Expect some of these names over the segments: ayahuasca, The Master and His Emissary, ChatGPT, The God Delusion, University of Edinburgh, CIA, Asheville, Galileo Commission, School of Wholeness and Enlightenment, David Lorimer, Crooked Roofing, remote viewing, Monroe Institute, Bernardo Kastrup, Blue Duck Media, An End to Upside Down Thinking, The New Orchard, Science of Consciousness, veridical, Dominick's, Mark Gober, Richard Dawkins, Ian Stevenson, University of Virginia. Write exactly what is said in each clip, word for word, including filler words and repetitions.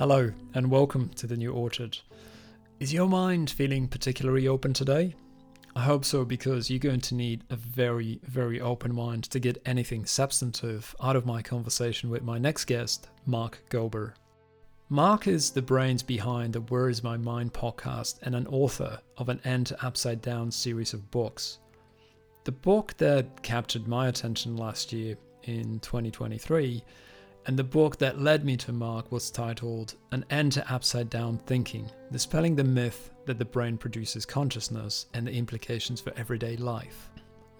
Hello and welcome to The New Orchard. Is your mind feeling particularly open today? I hope so, because you're going to need a very, very open mind to get anything substantive out of my conversation with my next guest, Mark Gober. Mark is the brains behind the Where Is My Mind podcast and an author of An End to Upside Down series of books. The book that captured my attention last year in twenty twenty-three and the book that led me to Mark was titled An End to Upside Down Thinking, Dispelling the Myth that the Brain Produces Consciousness and the Implications for Everyday Life.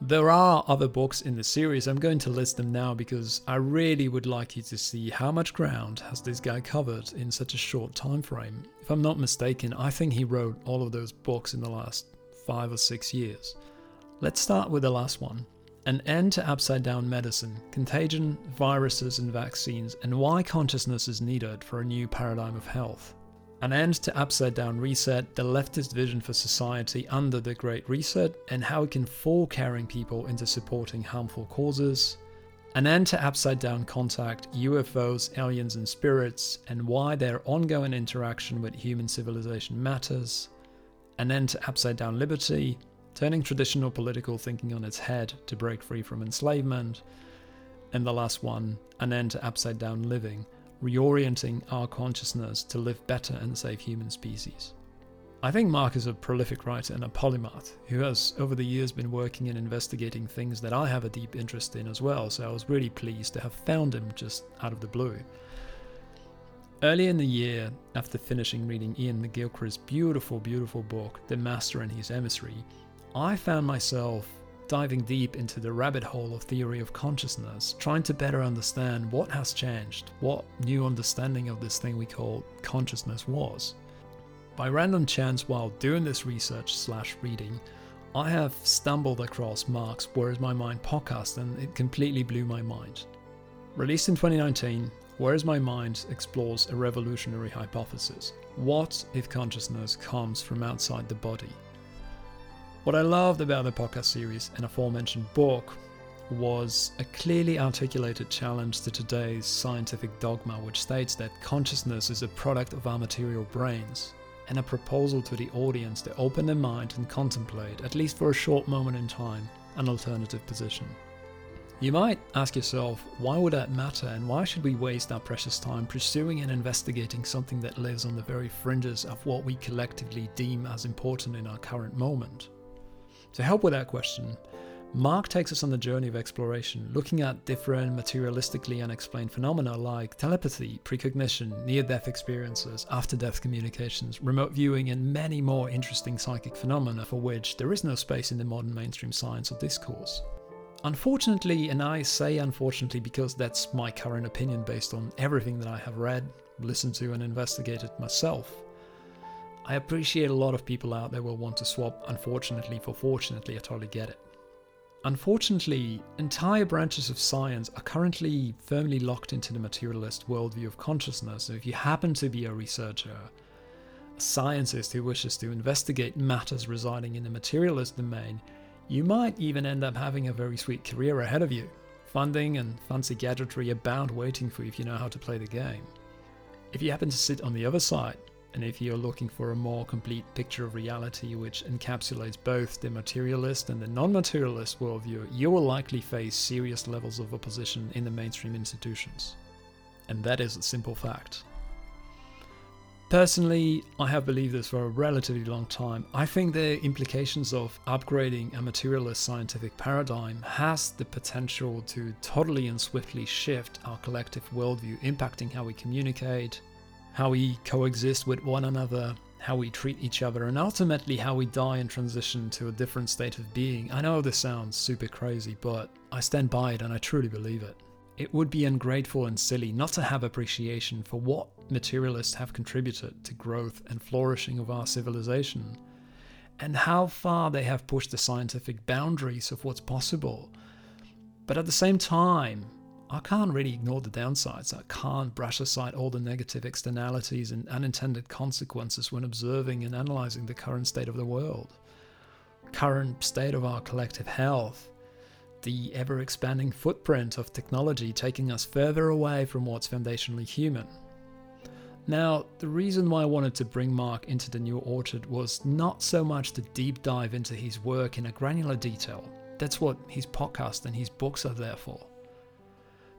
There are other books in the series. I'm going to list them now because I really would like you to see how much ground has this guy covered in such a short time frame. If I'm not mistaken, I think he wrote all of those books in the last five or six years. Let's start with the last one. An End to Upside Down Medicine, Contagion, Viruses and Vaccines, and Why Consciousness is Needed for a New Paradigm of Health. An End to Upside Down Reset, The Leftist Vision for Society Under the Great Reset, and How It Can Fool Caring People into Supporting Harmful Causes. An End to Upside Down Contact, U F Os, Aliens and Spirits, and Why Their Ongoing Interaction with Human Civilization Matters. An End to Upside Down Liberty, Turning Traditional Political Thinking on Its Head to Break Free from Enslavement, and the last one, An End to Upside Down Living, Reorienting Our Consciousness to Live Better and Save Human Species. I think Mark is a prolific writer and a polymath who has over the years been working and investigating things that I have a deep interest in as well, so I was really pleased to have found him just out of the blue. Earlier in the year, after finishing reading Ian McGilchrist's beautiful, beautiful book, The Master and His Emissary, I found myself diving deep into the rabbit hole of theory of consciousness, trying to better understand what has changed, what new understanding of this thing we call consciousness was. By random chance while doing this research slash reading, I have stumbled across Mark's Where Is My Mind podcast, and it completely blew my mind. Released in twenty nineteen, Where Is My Mind explores a revolutionary hypothesis. What if consciousness comes from outside the body? What I loved about the podcast series and aforementioned book was a clearly articulated challenge to today's scientific dogma, which states that consciousness is a product of our material brains, and a proposal to the audience to open their mind and contemplate, at least for a short moment in time, an alternative position. You might ask yourself, why would that matter, and why should we waste our precious time pursuing and investigating something that lives on the very fringes of what we collectively deem as important in our current moment? To help with that question, Mark takes us on the journey of exploration, looking at different materialistically unexplained phenomena like telepathy, precognition, near-death experiences, after-death communications, remote viewing, and many more interesting psychic phenomena for which there is no space in the modern mainstream science or discourse. Unfortunately, and I say unfortunately because that's my current opinion based on everything that I have read, listened to, and investigated myself, I appreciate a lot of people out there will want to swap unfortunately for fortunately. I totally get it. Unfortunately, entire branches of science are currently firmly locked into the materialist worldview of consciousness, so if you happen to be a researcher, a scientist who wishes to investigate matters residing in the materialist domain, you might even end up having a very sweet career ahead of you. Funding and fancy gadgetry abound waiting for you if you know how to play the game. If you happen to sit on the other side, and if you're looking for a more complete picture of reality which encapsulates both the materialist and the non-materialist worldview, you will likely face serious levels of opposition in the mainstream institutions. And that is a simple fact. Personally, I have believed this for a relatively long time. I think the implications of upgrading a materialist scientific paradigm has the potential to totally and swiftly shift our collective worldview, impacting how we communicate, how we coexist with one another, how we treat each other, and ultimately how we die and transition to a different state of being. I know this sounds super crazy, but I stand by it and I truly believe it. It would be ungrateful and silly not to have appreciation for what materialists have contributed to growth and flourishing of our civilization, and how far they have pushed the scientific boundaries of what's possible. But at the same time, I can't really ignore the downsides. I can't brush aside all the negative externalities and unintended consequences when observing and analyzing the current state of the world, current state of our collective health, the ever-expanding footprint of technology taking us further away from what's foundationally human. Now, the reason why I wanted to bring Mark into the New Orchard was not so much to deep dive into his work in a granular detail. That's what his podcast and his books are there for.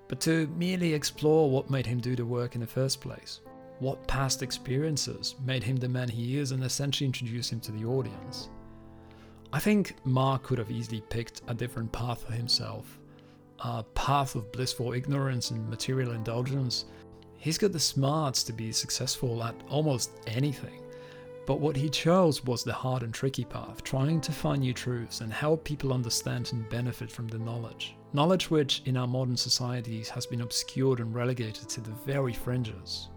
But to merely explore what made him do the work in the first place. What past experiences made him the man he is and essentially introduce him to the audience. I think Mark could have easily picked a different path for himself. A path of blissful ignorance and material indulgence. He's got the smarts to be successful at almost anything, but what he chose was the hard and tricky path, trying to find new truths and help people understand and benefit from the knowledge. Knowledge which, in our modern societies, has been obscured and relegated to the very fringes.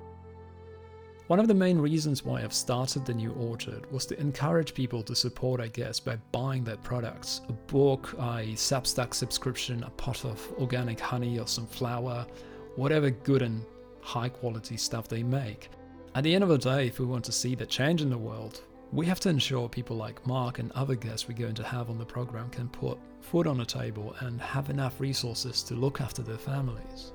One of the main reasons why I've started The New Orchard was to encourage people to support our guests by buying their products. A book, a Substack subscription, a pot of organic honey or some flour, whatever good and high quality stuff they make. At the end of the day, if we want to see the change in the world, we have to ensure people like Mark and other guests we're going to have on the program can put food on the table and have enough resources to look after their families.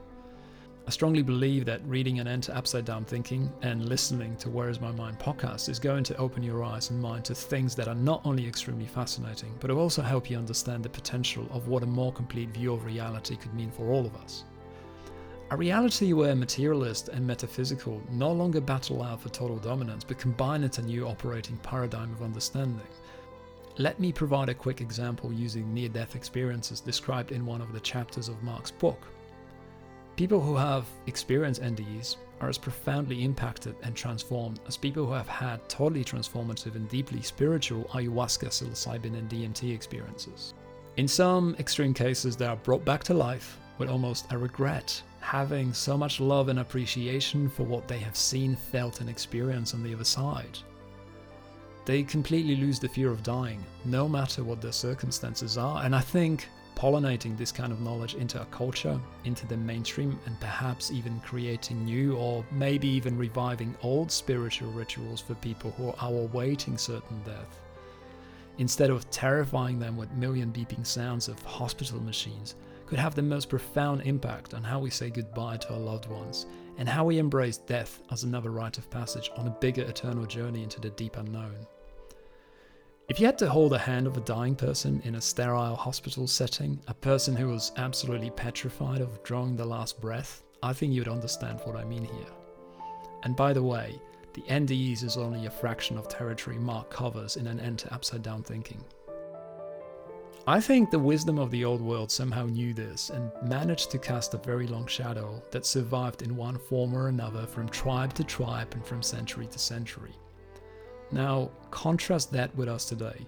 I strongly believe that reading An End to Upside Down Thinking and listening to Where Is My Mind podcast is going to open your eyes and mind to things that are not only extremely fascinating, but will also help you understand the potential of what a more complete view of reality could mean for all of us. A reality where materialist and metaphysical no longer battle out for total dominance, but combine into a new operating paradigm of understanding. Let me provide a quick example using near-death experiences described in one of the chapters of Mark's book. People who have experienced N D Es are as profoundly impacted and transformed as people who have had totally transformative and deeply spiritual ayahuasca, psilocybin and D M T experiences. In some extreme cases, they are brought back to life with almost a regret, having so much love and appreciation for what they have seen, felt and experienced on the other side. They completely lose the fear of dying, no matter what their circumstances are, and I think pollinating this kind of knowledge into our culture, into the mainstream, and perhaps even creating new or maybe even reviving old spiritual rituals for people who are awaiting certain death. Instead of terrifying them with million beeping sounds of hospital machines, could have the most profound impact on how we say goodbye to our loved ones and how we embrace death as another rite of passage on a bigger eternal journey into the deep unknown. If you had to hold the hand of a dying person in a sterile hospital setting, a person who was absolutely petrified of drawing the last breath, I think you'd understand what I mean here. And by the way, the N D Es is only a fraction of territory Mark covers in An End to Upside Down Thinking. I think the wisdom of the old world somehow knew this and managed to cast a very long shadow that survived in one form or another from tribe to tribe and from century to century. Now, contrast that with us today,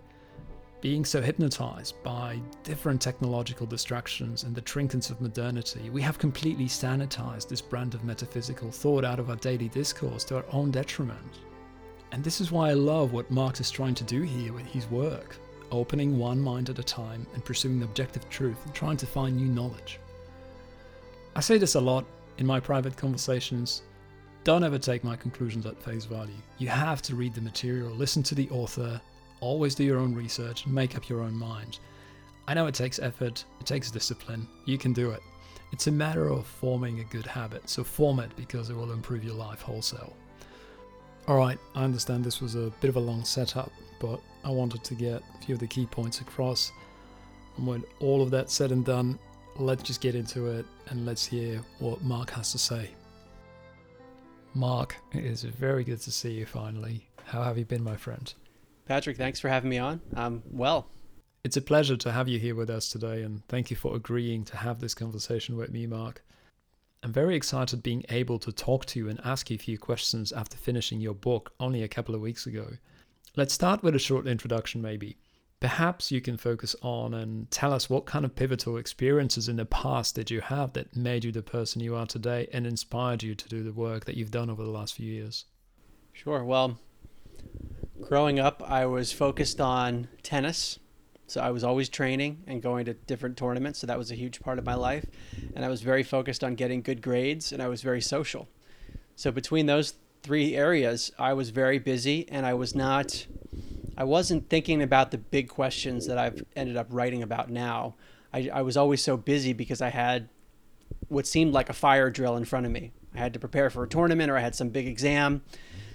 being so hypnotized by different technological distractions and the trinkets of modernity, we have completely sanitized this brand of metaphysical thought out of our daily discourse to our own detriment. And this is why I love what Marx is trying to do here with his work. Opening one mind at a time and pursuing the objective truth and trying to find new knowledge. I say this a lot in my private conversations. Don't ever take my conclusions at face value. You have to read the material, listen to the author, always do your own research, make up your own mind. I know it takes effort, it takes discipline, you can do it. It's a matter of forming a good habit, so form it because it will improve your life wholesale. Alright, I understand this was a bit of a long setup, but I wanted to get a few of the key points across. And when all of that said and done, let's just get into it and let's hear what Mark has to say. Mark, it is very good to see you finally. How have you been, my friend? Patrick, thanks for having me on. I'm well. It's a pleasure to have you here with us today, and thank you for agreeing to have this conversation with me, Mark. I'm very excited being able to talk to you and ask you a few questions after finishing your book only a couple of weeks ago. Let's start with a short introduction maybe. Perhaps you can focus on and tell us what kind of pivotal experiences in the past did you have that made you the person you are today and inspired you to do the work that you've done over the last few years. Sure. Well, growing up, I was focused on tennis. So I was always training and going to different tournaments. So that was a huge part of my life. And I was very focused on getting good grades and I was very social. So between those three areas, I was very busy and I was not, I wasn't thinking about the big questions that I've ended up writing about now. I, I was always so busy because I had what seemed like a fire drill in front of me. I had to prepare for a tournament, or I had some big exam.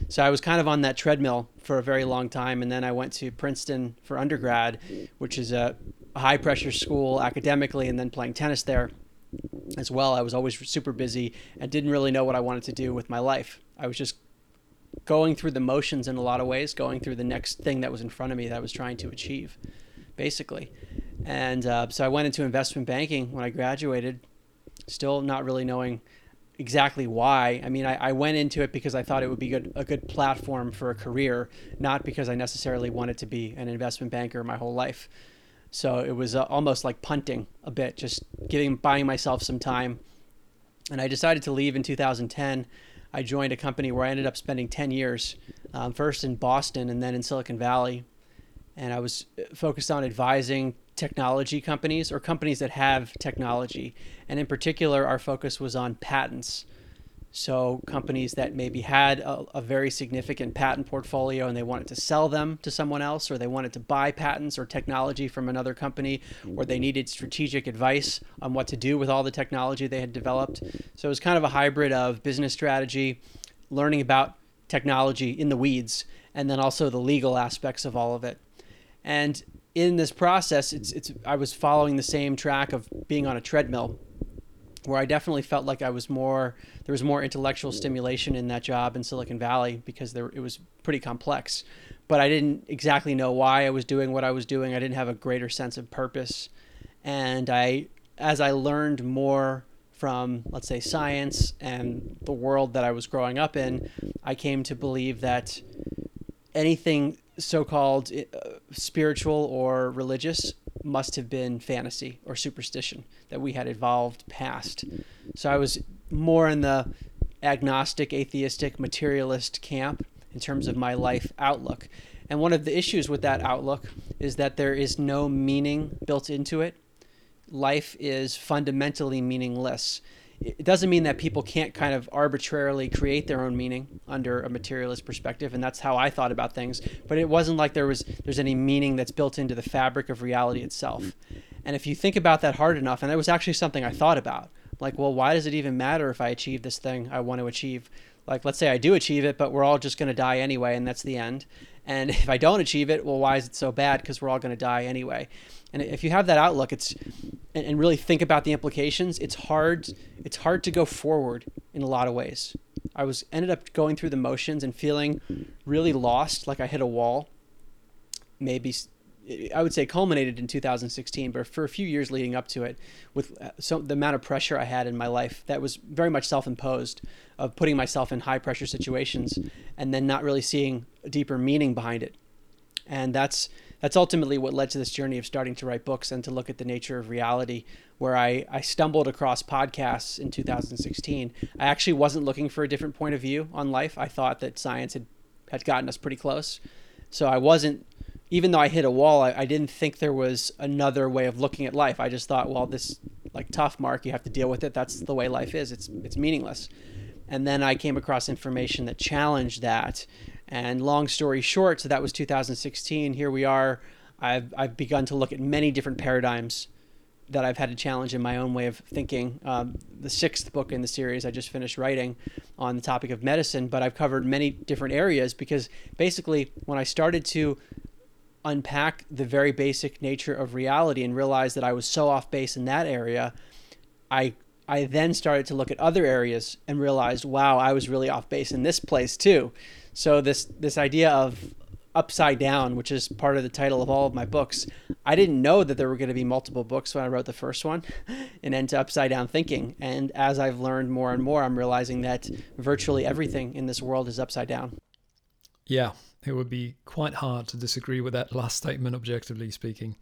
So I was kind of on that treadmill for a very long time. And then I went to Princeton for undergrad, which is a high pressure school academically, and then playing tennis there as well. I was always super busy and didn't really know what I wanted to do with my life. I was just going through the motions in a lot of ways, going through the next thing that was in front of me that I was trying to achieve, basically. And uh, so I went into investment banking when I graduated, still not really knowing exactly why. I mean, I, I went into it because I thought it would be good, a good platform for a career, not because I necessarily wanted to be an investment banker my whole life. So it was uh, almost like punting a bit, just giving, buying myself some time. And I decided to leave in two thousand ten. I joined a company where I ended up spending ten years, um, first in Boston and then in Silicon Valley. And I was focused on advising technology companies, or companies that have technology. And in particular, our focus was on patents. So companies that maybe had a, a very significant patent portfolio, and they wanted to sell them to someone else, or they wanted to buy patents or technology from another company, or they needed strategic advice on what to do with all the technology they had developed. So it was kind of a hybrid of business strategy, learning about technology in the weeds, and then also the legal aspects of all of it. And in this process, it's, it's, I was following the same track of being on a treadmill, where I definitely felt like I was more, there was more intellectual stimulation in that job in Silicon Valley, because there, it was pretty complex, but I didn't exactly know why I was doing what I was doing. I didn't have a greater sense of purpose. And I, as I learned more from, let's say, science and the world that I was growing up in, I came to believe that anything so-called spiritual or religious must have been fantasy or superstition that we had evolved past. So I was more in the agnostic, atheistic, materialist camp in terms of my life outlook. And one of the issues with that outlook is that there is no meaning built into it. Life is fundamentally meaningless. It doesn't mean that people can't kind of arbitrarily create their own meaning under a materialist perspective, and that's how I thought about things, but it wasn't like there was there's any meaning that's built into the fabric of reality itself. And if you think about that hard enough, and that was actually something I thought about, like, well, why does it even matter if I achieve this thing I want to achieve? Like, let's say I do achieve it, but we're all just going to die anyway, and that's the end. And if I don't achieve it, well, why is it so bad? Because we're all going to die anyway. And if you have that outlook, it's and really think about the implications, it's hard. It's hard to go forward in a lot of ways. I was ended up going through the motions and feeling really lost, like I hit a wall. Maybe I would say culminated in two thousand sixteen, but for a few years leading up to it, with so the amount of pressure I had in my life that was very much self-imposed, of putting myself in high pressure situations and then not really seeing a deeper meaning behind it. And that's that's ultimately what led to this journey of starting to write books and to look at the nature of reality, where I, I stumbled across podcasts in two thousand sixteen. I actually wasn't looking for a different point of view on life. I thought that science had, had gotten us pretty close. So I wasn't, even though I hit a wall, I, I didn't think there was another way of looking at life. I just thought, well, this, like, tough, Mark, you have to deal with it. That's the way life is. It's, it's meaningless. And then I came across information that challenged that. And long story short, so that was two thousand sixteen. Here we are. I've, I've begun to look at many different paradigms that I've had to challenge in my own way of thinking. Um, the sixth book in the series I just finished writing on the topic of medicine, but I've covered many different areas, because basically when I started to unpack the very basic nature of reality and realize that I was so off base in that area, I I then started to look at other areas and realized, wow, I was really off base in this place too. So this this idea of upside down, which is part of the title of all of my books, I didn't know that there were going to be multiple books when I wrote the first one, An End to Upside Down Thinking. And as I've learned more and more, I'm realizing that virtually everything in this world is upside down. Yeah, it would be quite hard to disagree with that last statement, objectively speaking.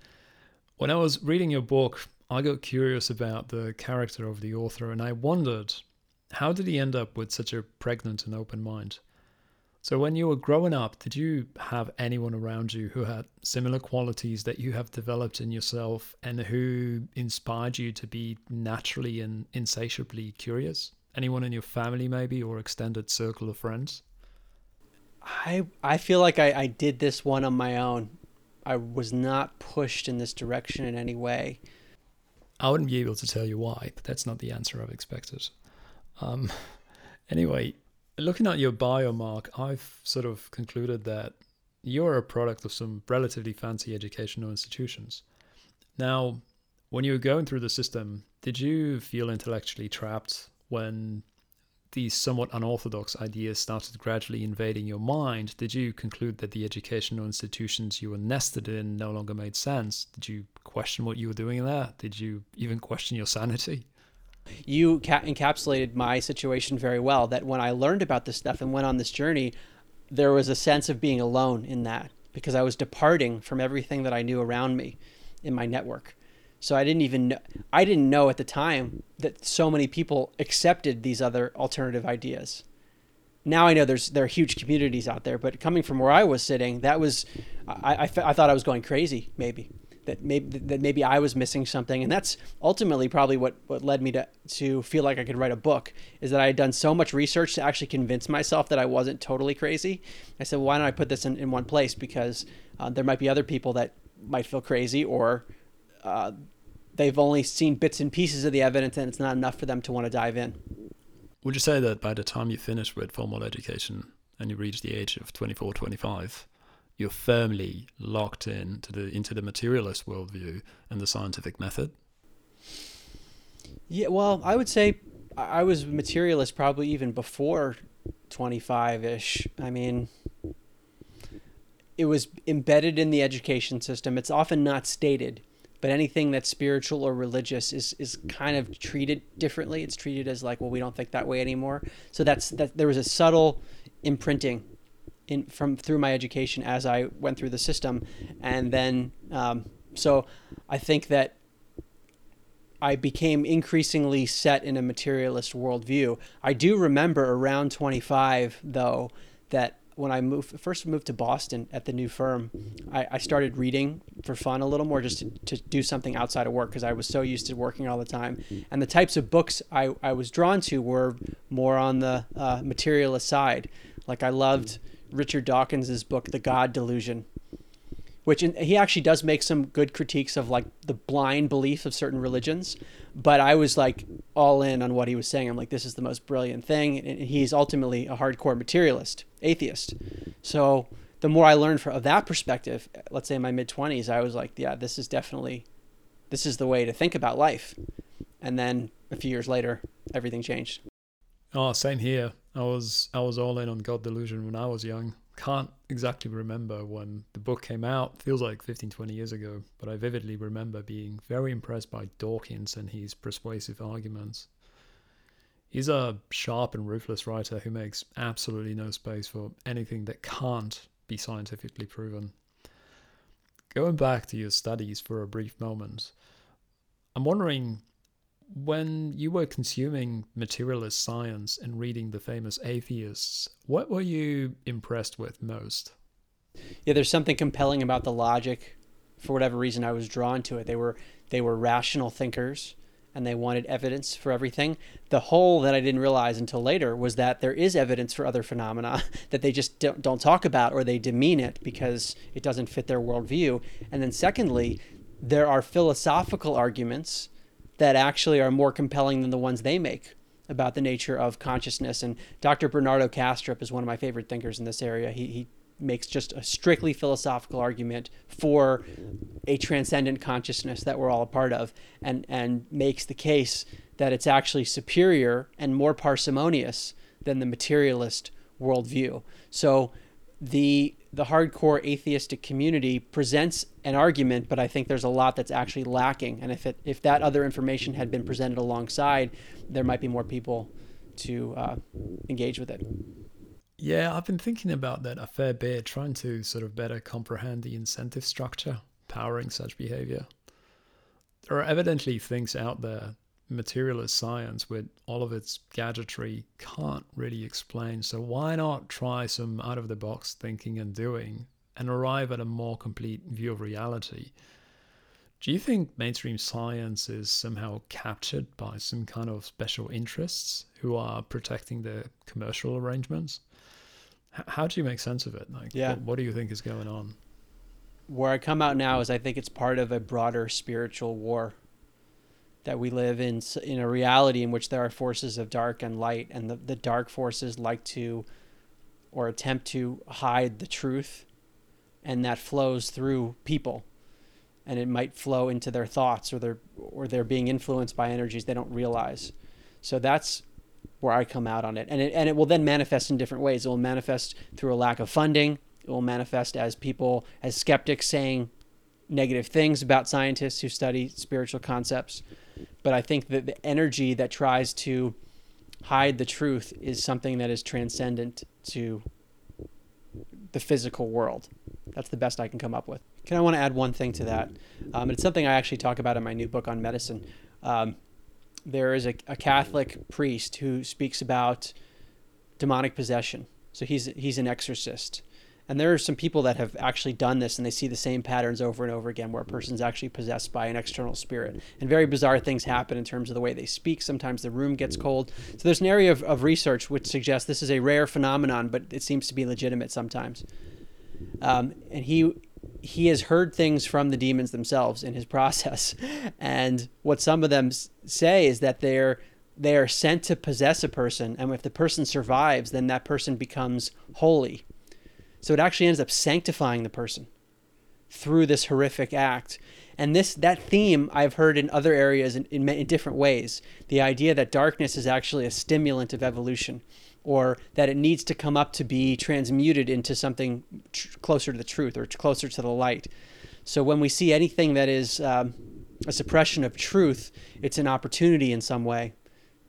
When I was reading your book, I got curious about the character of the author, and I wondered, how did he end up with such a pregnant and open mind? So when you were growing up, did you have anyone around you who had similar qualities that you have developed in yourself, and who inspired you to be naturally and insatiably curious? Anyone in your family maybe, or extended circle of friends? I I feel like I, I did this one on my own. I was not pushed in this direction in any way. I wouldn't be able to tell you why, but that's not the answer I've expected. Um, Anyway, looking at your bio, Mark, I've sort of concluded that you're a product of some relatively fancy educational institutions. Now, when you were going through the system, did you feel intellectually trapped when these somewhat unorthodox ideas started gradually invading your mind? Did you conclude that the educational institutions you were nested in no longer made sense? Did you question what you were doing there? Did you even question your sanity? You ca- encapsulated my situation very well, that when I learned about this stuff and went on this journey, there was a sense of being alone in that, because I was departing from everything that I knew around me in my network. So I didn't even know, I didn't know at the time that so many people accepted these other alternative ideas. Now I know there's there are huge communities out there, but coming from where I was sitting, that was I, I, I thought I was going crazy, maybe that maybe that maybe I was missing something, and that's ultimately probably what, what led me to to feel like I could write a book, is that I had done so much research to actually convince myself that I wasn't totally crazy. I said, well, why don't I put this in, in one place, because uh, there might be other people that might feel crazy, or uh, they've only seen bits and pieces of the evidence and it's not enough for them to want to dive in. Would you say that by the time you finish with formal education and you reach the age of twenty-four, twenty-five, you're firmly locked in to the, into the materialist worldview and the scientific method? Yeah, well, I would say I was materialist probably even before twenty-five-ish. I mean, it was embedded in the education system. It's often not stated, but anything that's spiritual or religious is, is kind of treated differently. It's treated as like, well, we don't think that way anymore. So that's that. There was a subtle imprinting in from through my education as I went through the system, and then um, so I think that I became increasingly set in a materialist worldview. I do remember around twenty-five, though, that when I moved, first moved to Boston at the new firm, I, I started reading for fun a little more, just to, to do something outside of work, because I was so used to working all the time. And the types of books I, I was drawn to were more on the uh, materialist side. Like I loved Richard Dawkins's book, The God Delusion, which in, he actually does make some good critiques of like the blind belief of certain religions. But I was like all in on what he was saying. I'm like, this is the most brilliant thing. And he's ultimately a hardcore materialist, atheist. So the more I learned from that perspective, let's say in my mid twenties, I was like, yeah, this is definitely, this is the way to think about life. And then a few years later, everything changed. Oh, same here. I was, I was all in on God Delusion when I was young. Can't exactly remember when the book came out, feels like fifteen, twenty years ago, but I vividly remember being very impressed by Dawkins and his persuasive arguments. He's a sharp and ruthless writer who makes absolutely no space for anything that can't be scientifically proven. Going back to your studies for a brief moment, I'm wondering, when you were consuming materialist science and reading the famous atheists, what were you impressed with most? Yeah, there's something compelling about the logic. For whatever reason, I was drawn to it. They were they were rational thinkers, and they wanted evidence for everything. The hole that I didn't realize until later was that there is evidence for other phenomena that they just don't, don't talk about, or they demean it because it doesn't fit their worldview. And then secondly, there are philosophical arguments that actually are more compelling than the ones they make about the nature of consciousness. And Doctor Bernardo Kastrup is one of my favorite thinkers in this area. He he makes just a strictly philosophical argument for a transcendent consciousness that we're all a part of, and, and makes the case that it's actually superior and more parsimonious than the materialist worldview. So the the hardcore atheistic community presents an argument, but I think there's a lot that's actually lacking. And if it, if that other information had been presented alongside, there might be more people to uh, engage with it. Yeah, I've been thinking about that a fair bit, trying to sort of better comprehend the incentive structure powering such behavior. There are evidently things out there materialist science with all of its gadgetry can't really explain, so why not try some out-of-the-box thinking and doing and arrive at a more complete view of reality? Do you think mainstream science is somehow captured by some kind of special interests who are protecting their commercial arrangements? H- how do you make sense of it? Like, yeah. what, what do you think is going on? Where I come out now is I think it's part of a broader spiritual war. that we live in in a reality in which there are forces of dark and light, and the, the dark forces like to or attempt to hide the truth, and that flows through people, and it might flow into their thoughts, or their or they're being influenced by energies they don't realize. So that's where I come out on it, and it and it will then manifest in different ways. It will manifest through a lack of funding. It will manifest as people, as skeptics saying negative things about scientists who study spiritual concepts. But I think that the energy that tries to hide the truth is something that is transcendent to the physical world. That's the best I can come up with. Can I want to add one thing to that? Um, it's something I actually talk about in my new book on medicine. Um, there is a, a Catholic priest who speaks about demonic possession. So he's he's an exorcist. And there are some people that have actually done this, and they see the same patterns over and over again where a person's actually possessed by an external spirit. And very bizarre things happen in terms of the way they speak. Sometimes the room gets cold. So there's an area of, of research which suggests this is a rare phenomenon, but it seems to be legitimate sometimes. Um, and he he has heard things from the demons themselves in his process. And what some of them say is that they're they are sent to possess a person, and if the person survives, then that person becomes holy. So it actually ends up sanctifying the person through this horrific act. And this that theme I've heard in other areas in, in, in different ways. The idea that darkness is actually a stimulant of evolution, or that it needs to come up to be transmuted into something tr- closer to the truth or closer to the light. So when we see anything that is um, a suppression of truth, it's an opportunity in some way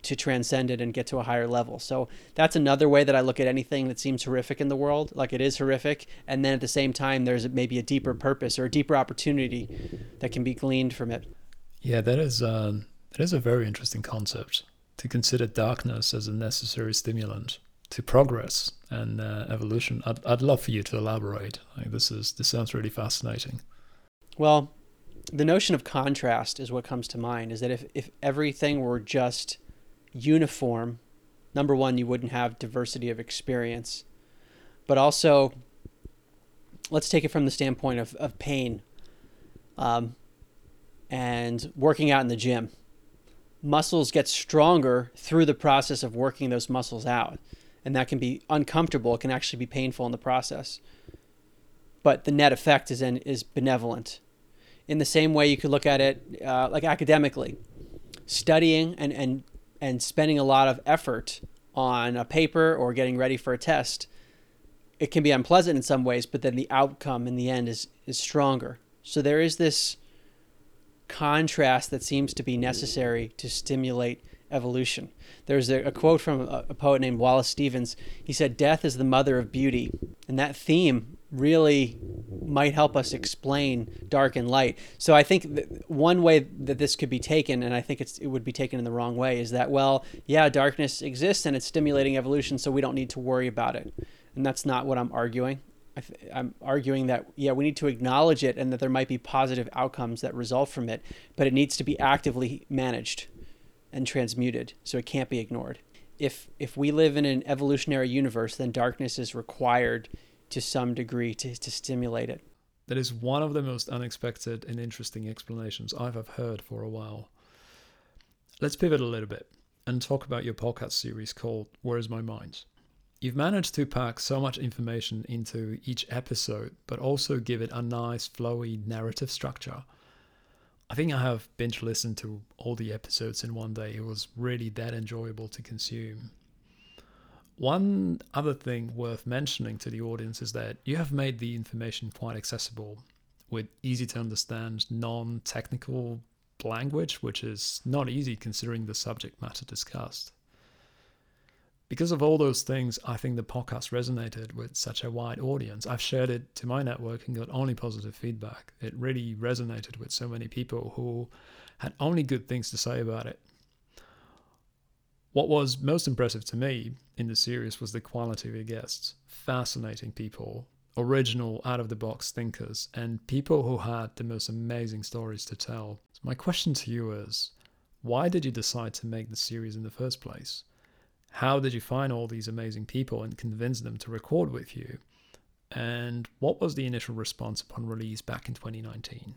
to transcend it and get to a higher level. So that's another way that I look at anything that seems horrific in the world, like it is horrific. And then at the same time, there's maybe a deeper purpose or a deeper opportunity that can be gleaned from it. Yeah, that is, um, that is a very interesting concept, to consider darkness as a necessary stimulant to progress and uh, evolution. I'd, I'd love for you to elaborate. Like, this is, this sounds really fascinating. Well, the notion of contrast is what comes to mind, is that if, if everything were just uniform, number one, you wouldn't have diversity of experience. But also, let's take it from the standpoint of, of pain um, and working out in the gym. Muscles get stronger through the process of working those muscles out, and that can be uncomfortable. It can actually be painful in the process, but the net effect is in, is benevolent. In the same way, you could look at it uh, like academically, studying and and and spending a lot of effort on a paper or getting ready for a test. It can be unpleasant in some ways, but then the outcome in the end is, is stronger. So there is this contrast that seems to be necessary to stimulate evolution. There's a, a quote from a, a poet named Wallace Stevens. He said, "Death is the mother of beauty." And that theme really might help us explain dark and light. So I think that one way that this could be taken, and I think it's, it would be taken in the wrong way, is that, well, yeah, darkness exists and it's stimulating evolution, so we don't need to worry about it. And that's not what I'm arguing. I th- I'm arguing that, yeah, we need to acknowledge it and that there might be positive outcomes that result from it, but it needs to be actively managed and transmuted, so it can't be ignored. If if we live in an evolutionary universe, then darkness is required to some degree to, to stimulate it. That is one of the most unexpected and interesting explanations I've have heard for a while. Let's pivot a little bit and talk about your podcast series called Where Is My Mind? You've managed to pack so much information into each episode, but also give it a nice flowy narrative structure. I think I have binge listened to all the episodes in one day. It was really that enjoyable to consume. One other thing worth mentioning to the audience is that you have made the information quite accessible with easy to understand non-technical language, which is not easy considering the subject matter discussed. Because of all those things, I think the podcast resonated with such a wide audience. I've shared it to my network and got only positive feedback. It really resonated with so many people who had only good things to say about it. What was most impressive to me in the series was the quality of your guests. Fascinating people, original out-of-the-box thinkers, and people who had the most amazing stories to tell. So my question to you is, why did you decide to make the series in the first place? How did you find all these amazing people and convince them to record with you? And what was the initial response upon release back in twenty nineteen?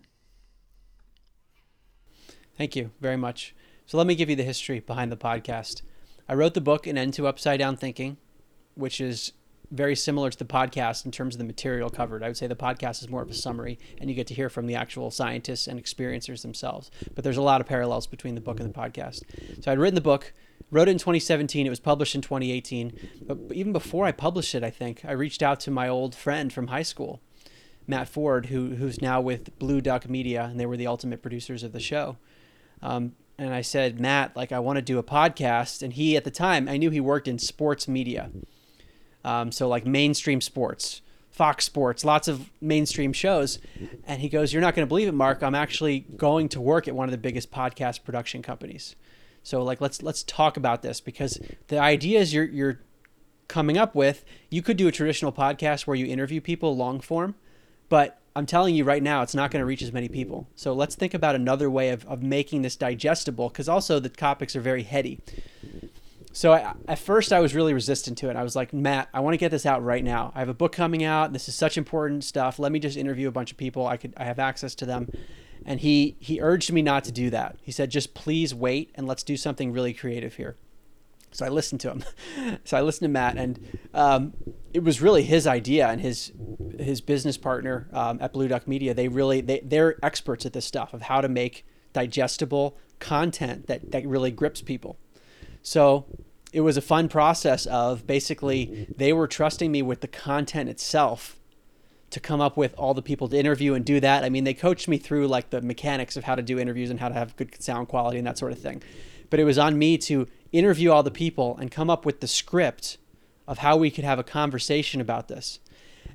Thank you very much. So let me give you the history behind the podcast. I wrote the book, An End to Upside Down Thinking, which is very similar to the podcast in terms of the material covered. I would say the podcast is more of a summary, and you get to hear from the actual scientists and experiencers themselves. But there's a lot of parallels between the book and the podcast. So I'd written the book, wrote it in twenty seventeen. It was published in twenty eighteen. But even before I published it, I think, I reached out to my old friend from high school, Matt Ford, who who's now with Blue Duck Media, and they were the ultimate producers of the show. Um, and I said, Matt, like, I want to do a podcast. And he, at the time, I knew he worked in sports media. Um, so like mainstream sports, Fox Sports, lots of mainstream shows. And he goes, you're not going to believe it, Mark. I'm actually going to work at one of the biggest podcast production companies. So like, let's, let's talk about this, because the ideas you're, you're coming up with, you could do a traditional podcast where you interview people long form, but I'm telling you right now, it's not going to reach as many people. So let's think about another way of, of making this digestible, because also the topics are very heady. So I, at first I was really resistant to it. I was like, Matt, I want to get this out right now. I have a book coming out. This is such important stuff. Let me just interview a bunch of people. I could, I have access to them. And he, he urged me not to do that. He said, just please wait and let's do something really creative here. So I listened to him. So I listened to Matt, and um, it was really his idea, and his his business partner um, at Blue Duck Media. They really, they, they're experts at this stuff of how to make digestible content that, that really grips people. So it was a fun process of basically they were trusting me with the content itself to come up with all the people to interview and do that. I mean, they coached me through like the mechanics of how to do interviews and how to have good sound quality and that sort of thing. But it was on me to interview all the people and come up with the script of how we could have a conversation about this.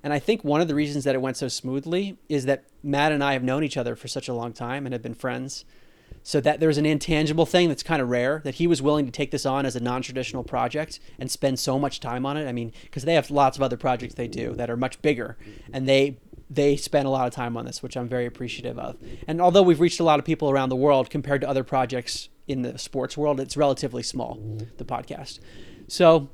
And I think one of the reasons that it went so smoothly is that Matt and I have known each other for such a long time and have been friends. So that there's an intangible thing that's kind of rare, that he was willing to take this on as a non-traditional project and spend so much time on it. I mean, because they have lots of other projects they do that are much bigger, and they they spend a lot of time on this, which I'm very appreciative of. And although we've reached a lot of people around the world compared to other projects in the sports world, it's relatively small, the podcast. So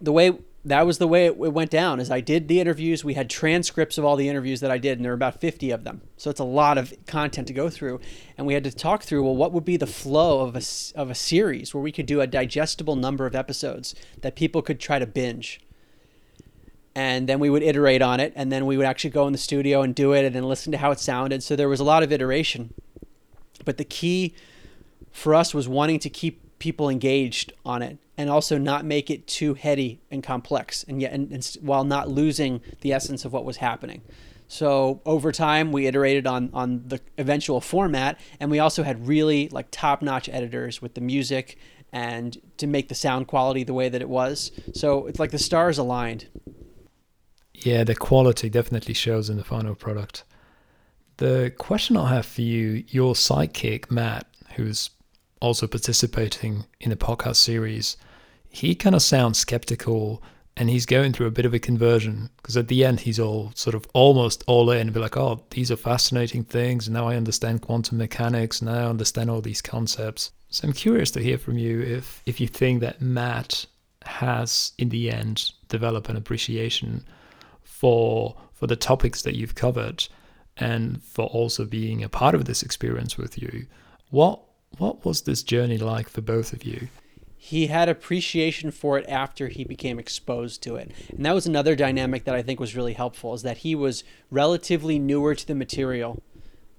the way that was the way it went down is I did the interviews. We had transcripts of all the interviews that I did, and there were about fifty of them. So it's a lot of content to go through. And we had to talk through, well, what would be the flow of a, of a series where we could do a digestible number of episodes that people could try to binge. And then we would iterate on it. And then we would actually go in the studio and do it and then listen to how it sounded. So there was a lot of iteration. But the key for us was wanting to keep people engaged on it, and also not make it too heady and complex, and yet and, and while not losing the essence of what was happening. So over time we iterated on on the eventual format, and we also had really like top-notch editors with the music and to make the sound quality the way that it was. So it's like the stars aligned. Yeah, the quality definitely shows in the final product. The question I have for you, your sidekick Matt, who's also participating in the podcast series, he kind of sounds skeptical, and he's going through a bit of a conversion, because at the end he's all sort of almost all in, be like, oh, these are fascinating things, and now I understand quantum mechanics, and now I understand all these concepts. So I'm curious to hear from you if if you think that Matt has in the end developed an appreciation for for the topics that you've covered, and for also being a part of this experience with you. What What was this journey like for both of you? He had appreciation for it after he became exposed to it. And that was another dynamic that I think was really helpful, is that he was relatively newer to the material,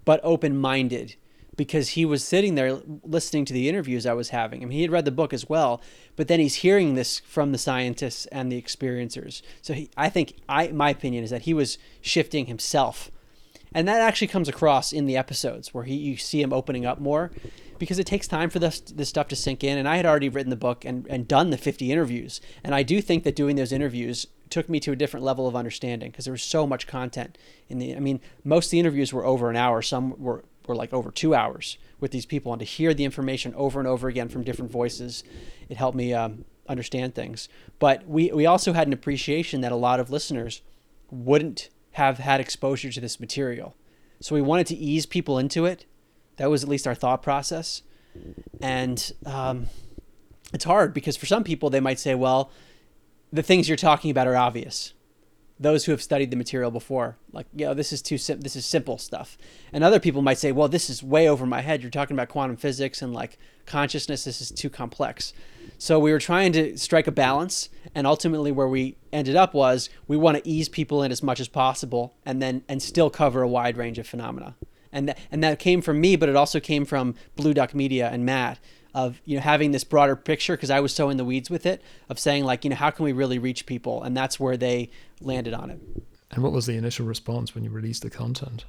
but open-minded, because he was sitting there listening to the interviews I was having. I mean, he had read the book as well, but then he's hearing this from the scientists and the experiencers. So he, I think I, my opinion is that he was shifting himself. And that actually comes across in the episodes where he, you see him opening up more, because it takes time for this, this stuff to sink in. And I had already written the book and, and done the fifty interviews. And I do think that doing those interviews took me to a different level of understanding, because there was so much content in the, I mean, most of the interviews were over an hour. Some were, were like over two hours with these people, and to hear the information over and over again from different voices, it helped me um, understand things. But we, we also had an appreciation that a lot of listeners wouldn't have had exposure to this material. So we wanted to ease people into it. That was at least our thought process. And um, it's hard, because for some people, they might say, well, the things you're talking about are obvious. those who have studied the material before, like, you know, this is too sim this is simple stuff. And other people might say, well, this is way over my head. You're talking about quantum physics and like consciousness. This is too complex. So we were trying to strike a balance, and ultimately where we ended up was we want to ease people in as much as possible, and then and still cover a wide range of phenomena. And th and that came from me, but it also came from Blue Duck Media and Matt, of, you know, having this broader picture, because I was so in the weeds with it, of saying like, you know, how can we really reach people? And that's where they landed on it. And what was the initial response when you released the content?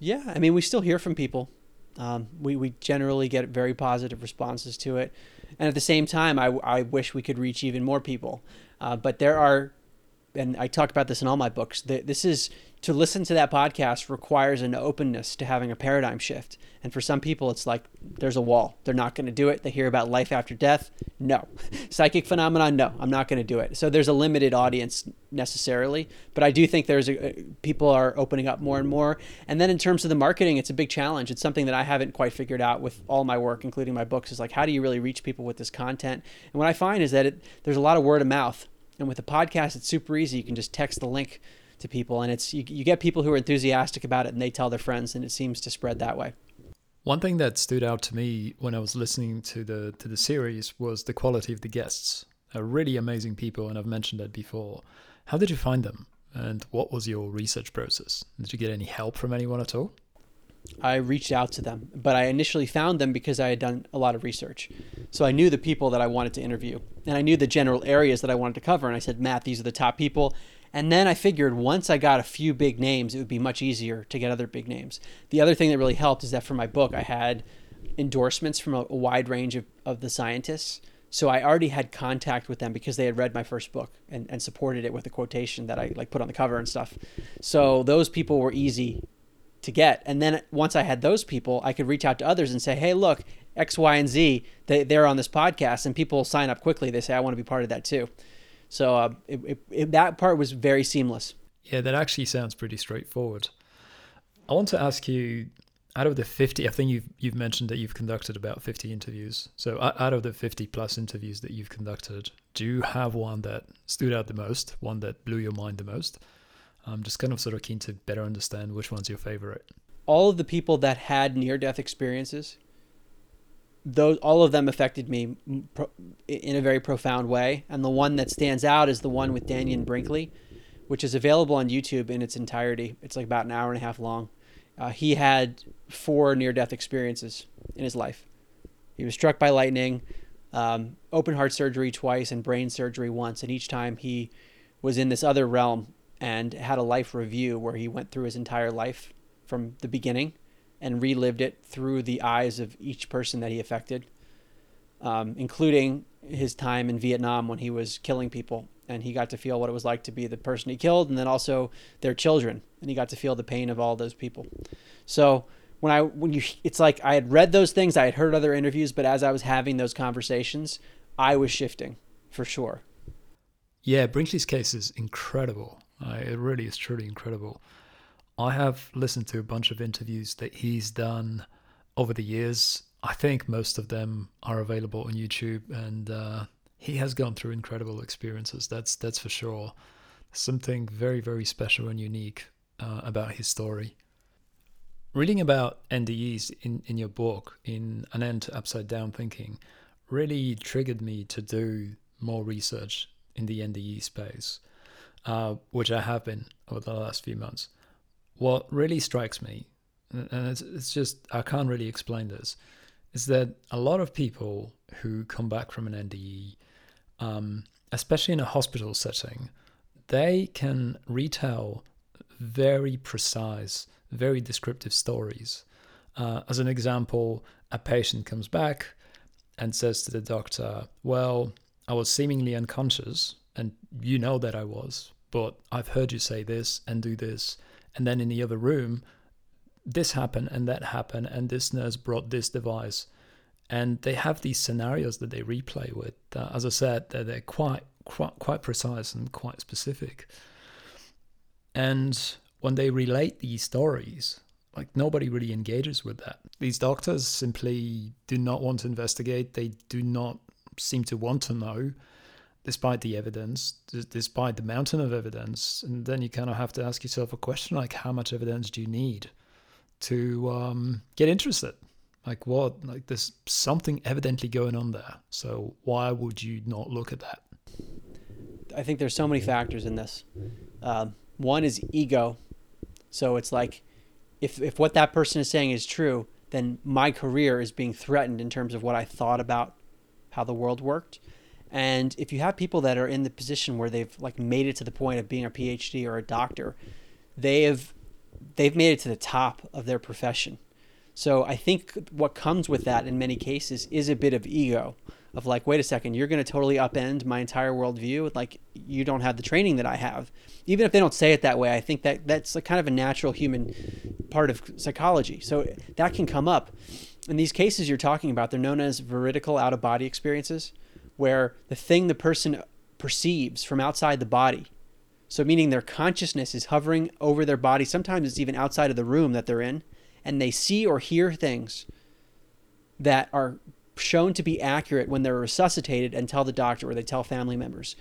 Yeah, I mean, we still hear from people. Um, we, we generally get very positive responses to it. And at the same time, I, I wish we could reach even more people. Uh, but there are, and I talk about this in all my books, that this is, to listen to that podcast requires an openness to having a paradigm shift. And for some people, it's like, there's a wall. They're not going to do it. They hear about life after death. No. Psychic phenomenon. No, I'm not going to do it. So there's a limited audience necessarily, but I do think there's a, people are opening up more and more. And then in terms of the marketing, it's a big challenge. It's something that I haven't quite figured out with all my work, including my books, is like, how do you really reach people with this content? And what I find is that it, there's a lot of word of mouth. And with a podcast, it's super easy. You can just text the link to people, and it's you, you get people who are enthusiastic about it, and they tell their friends, and it seems to spread that way. One thing that stood out to me when I was listening to the to the series was the quality of the guests. They're really amazing people, and I've mentioned that before. How did you find them, and what was your research process? Did you get any help from anyone at all? I reached out to them, but I initially found them because I had done a lot of research. So I knew the people that I wanted to interview, and I knew the general areas that I wanted to cover. And I said, Matt, these are the top people. And then I figured once I got a few big names, it would be much easier to get other big names. The other thing that really helped is that for my book, I had endorsements from a, a wide range of, of the scientists. So I already had contact with them because they had read my first book and, and supported it with a quotation that I like put on the cover and stuff. So those people were easy to get. And then once I had those people, I could reach out to others and say, hey, look, X, Y, and Z, they, they're on this podcast, and people sign up quickly. They say, I want to be part of that too. So uh, it, it, it, that part was very seamless. Yeah, that actually sounds pretty straightforward. I want to ask you, out of the fifty, I think you've, you've mentioned that you've conducted about fifty interviews. So out of the fifty plus interviews that you've conducted, do you have one that stood out the most, one that blew your mind the most? I'm just kind of sort of keen to better understand which one's your favorite. All of the people that had near-death experiences, those, all of them affected me pro, in a very profound way. And the one that stands out is the one with Dannion Brinkley, which is available on YouTube in its entirety. It's like about an hour and a half long. Uh, he had four near-death experiences in his life. He was struck by lightning, um, open heart surgery twice, and brain surgery once. And each time he was in this other realm and had a life review where he went through his entire life from the beginning and relived it through the eyes of each person that he affected, um, including his time in Vietnam when he was killing people. And he got to feel what it was like to be the person he killed, and then also their children. And he got to feel the pain of all those people. So when I, when you, it's like I had read those things, I had heard other interviews, but as I was having those conversations, I was shifting for sure. Yeah, Brinkley's case is incredible. Uh, it really is truly incredible. I have listened to a bunch of interviews that he's done over the years. I think most of them are available on YouTube, and uh, he has gone through incredible experiences. That's that's for sure. Something very, very special and unique uh, about his story. Reading about N D Es in, in your book, in An End to Upside Down Thinking, really triggered me to do more research in the N D E space, uh, which I have been over the last few months. What really strikes me, and it's, it's just, I can't really explain this, is that a lot of people who come back from an N D E, um, especially in a hospital setting, they can retell very precise, very descriptive stories. Uh, as an example, a patient comes back and says to the doctor, well, I was seemingly unconscious, and you know that I was, but I've heard you say this and do this. And then in the other room, this happened and that happened, and this nurse brought this device. And they have these scenarios that they replay with. Uh, as I said, they're, they're quite, quite, quite precise and quite specific. And when they relate these stories, like, nobody really engages with that. These doctors simply do not want to investigate. They do not seem to want to know. despite the evidence, d- despite the mountain of evidence. And then you kind of have to ask yourself a question like, how much evidence do you need to um, get interested? Like what? Like there's something evidently going on there. So why would you not look at that? I think there's so many factors in this. Um, one is ego. So it's like, if if what that person is saying is true, then my career is being threatened in terms of what I thought about how the world worked. And if you have people that are in the position where they've like made it to the point of being a P H D or a doctor, they have they've made it to the top of their profession. So I think what comes with that in many cases is a bit of ego of like, wait a second, you're going to totally upend my entire worldview. Like you don't have the training that I have. Even if they don't say it that way, I think that that's a kind of a natural human part of psychology. So that can come up. In these cases you're talking about, they're known as veridical out-of-body experiences, where the thing the person perceives from outside the body, so meaning their consciousness is hovering over their body, sometimes it's even outside of the room that they're in, and they see or hear things that are shown to be accurate when they're resuscitated and tell the doctor or they tell family members.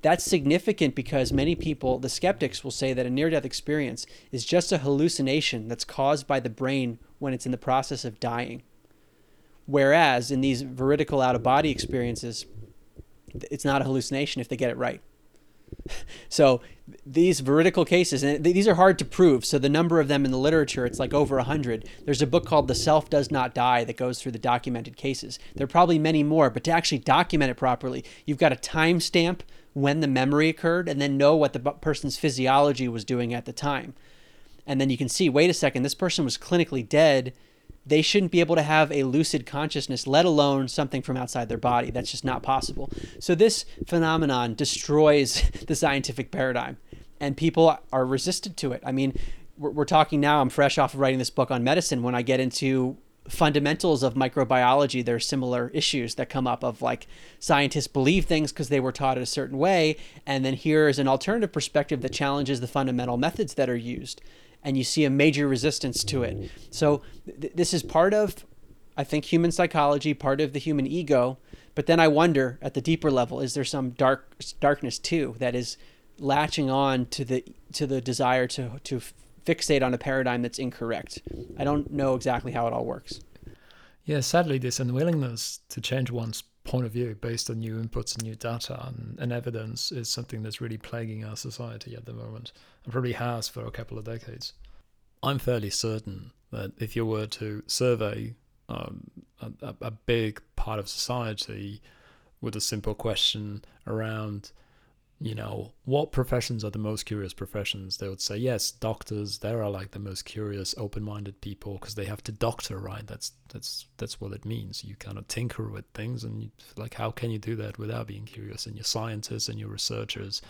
That's significant because many people, the skeptics, will say that a near-death experience is just a hallucination that's caused by the brain when it's in the process of dying. Whereas in these veridical out-of-body experiences, it's not a hallucination if they get it right. So these veridical cases, and these are hard to prove, so the number of them in the literature, it's like over one hundred. There's a book called The Self Does Not Die that goes through the documented cases. There are probably many more, but to actually document it properly, you've got to timestamp when the memory occurred and then know what the person's physiology was doing at the time. And then you can see, wait a second, this person was clinically dead. They shouldn't be able to have a lucid consciousness, let alone something from outside their body. That's just not possible. So this phenomenon destroys the scientific paradigm, and people are resistant to it. I mean, we're, we're talking now, I'm fresh off of writing this book on medicine. When I get into fundamentals of microbiology, there are similar issues that come up of like scientists believe things because they were taught it a certain way, and then here is an alternative perspective that challenges the fundamental methods that are used. And you see a major resistance to it. So th- this is part of, I think, human psychology, part of the human ego. But then I wonder at the deeper level, is there some dark darkness too that is latching on to the to the desire to to fixate on a paradigm that's incorrect? I don't know exactly how it all works. Yeah, sadly, this unwillingness to change one's point of view based on new inputs and new data and, and evidence is something that's really plaguing our society at the moment, and probably has for a couple of decades. I'm fairly certain that if you were to survey um, a, a big part of society with a simple question around, you know, what professions are the most curious professions, they would say, yes, doctors, they are like the most curious, open-minded people because they have to doctor, right? That's that's that's what it means. You kind of tinker with things, and you, like, how can you do that without being curious? And your scientists and your researchers,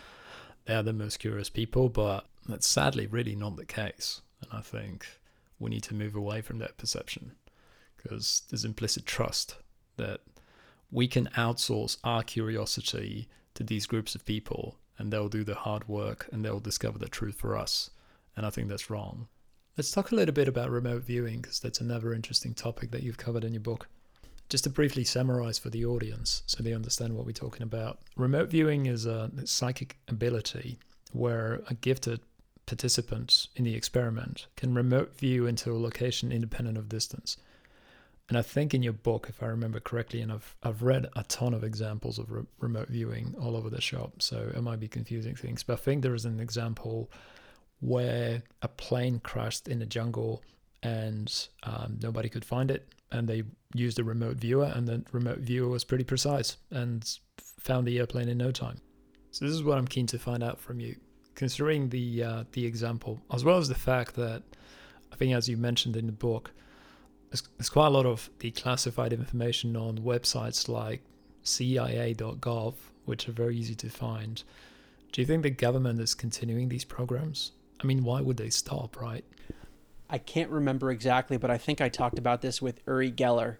they are the most curious people, but that's sadly really not the case. And I think we need to move away from that perception because there's implicit trust that we can outsource our curiosity to these groups of people, and they'll do the hard work and they'll discover the truth for us. And I think that's wrong. Let's talk a little bit about remote viewing, because that's another interesting topic that you've covered in your book. Just to briefly summarize for the audience so they understand what we're talking about. Remote viewing is a psychic ability where a gifted participant in the experiment can remote view into a location independent of distance. And I think in your book, if I remember correctly, and I've I've read a ton of examples of re- remote viewing all over the shop, so it might be confusing things, but I think there is an example where a plane crashed in the jungle and um, nobody could find it, and they used a remote viewer, and the remote viewer was pretty precise and found the airplane in no time. So this is what I'm keen to find out from you, considering the uh, the example, as well as the fact that I think, as you mentioned in the book, there's quite a lot of declassified information on websites like C I A dot gov, which are very easy to find. Do you think the government is continuing these programs? I mean, why would they stop, right? I can't remember exactly, but I think I talked about this with Uri Geller,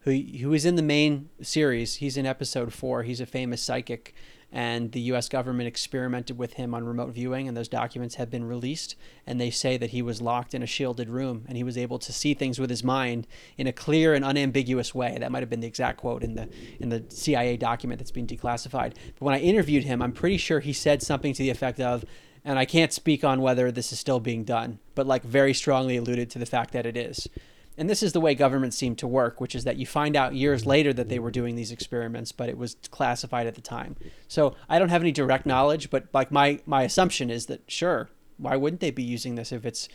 who who is in the main series. He's in episode four. He's a famous psychic. and the U S government experimented with him on remote viewing, and those documents have been released, and they say that he was locked in a shielded room and he was able to see things with his mind in a clear and unambiguous way. That might have been the exact quote in the in the C I A document that's been declassified. But when I interviewed him, I'm pretty sure he said something to the effect of, and I can't speak on whether this is still being done, but like very strongly alluded to the fact that it is. And this is the way governments seem to work, which is that you find out years later that they were doing these experiments, but it was classified at the time. So I don't have any direct knowledge, but like my, my assumption is that, sure, why wouldn't they be using this if it's,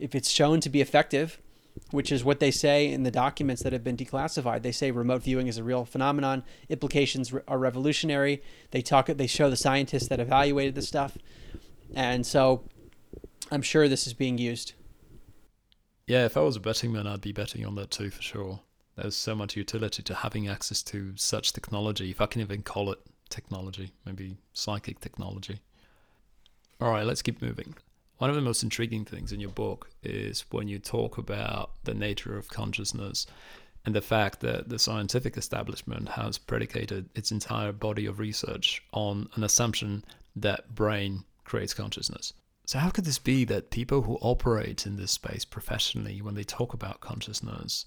if it's shown to be effective, which is what they say in the documents that have been declassified. They say remote viewing is a real phenomenon. Implications are revolutionary. They talk, they show the scientists that evaluated the stuff. And so I'm sure this is being used. Yeah, if I was a betting man, I'd be betting on that too, for sure. There's so much utility to having access to such technology, if I can even call it technology, maybe psychic technology. All right, let's keep moving. One of the most intriguing things in your book is when you talk about the nature of consciousness and the fact that the scientific establishment has predicated its entire body of research on an assumption that brain creates consciousness. So how could this be that people who operate in this space professionally, when they talk about consciousness,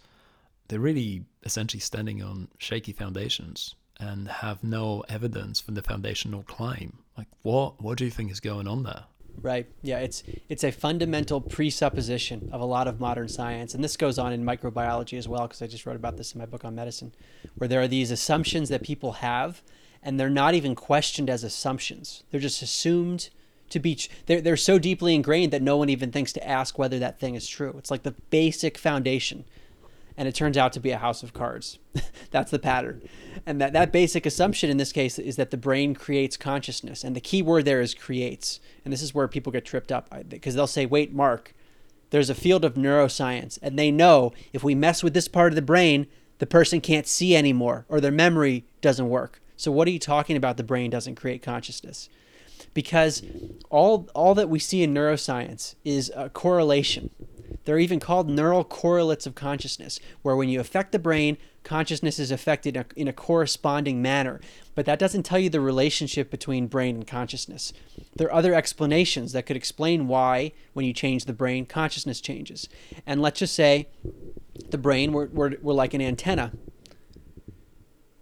they're really essentially standing on shaky foundations and have no evidence for the foundational claim? Like, what what do you think is going on there? Right. Yeah, it's it's a fundamental presupposition of a lot of modern science. And this goes on in microbiology as well, because I just wrote about this in my book on medicine, where there are these assumptions that people have, and they're not even questioned as assumptions. They're just assumed to be, they're, they're so deeply ingrained that no one even thinks to ask whether that thing is true. It's like the basic foundation. And it turns out to be a house of cards. That's the pattern. And that, that basic assumption in this case is that the brain creates consciousness. And the key word there is creates. And this is where people get tripped up, because they'll say, wait, Mark, there's a field of neuroscience. And they know if we mess with this part of the brain, the person can't see anymore or their memory doesn't work. So what are you talking about? The brain doesn't create consciousness. Because all all that we see in neuroscience is a correlation. They're even called neural correlates of consciousness, where when you affect the brain, consciousness is affected in a, in a corresponding manner. But that doesn't tell you the relationship between brain and consciousness. There are other explanations that could explain why, when you change the brain, consciousness changes. And let's just say the brain, we're, we're, we're like an antenna.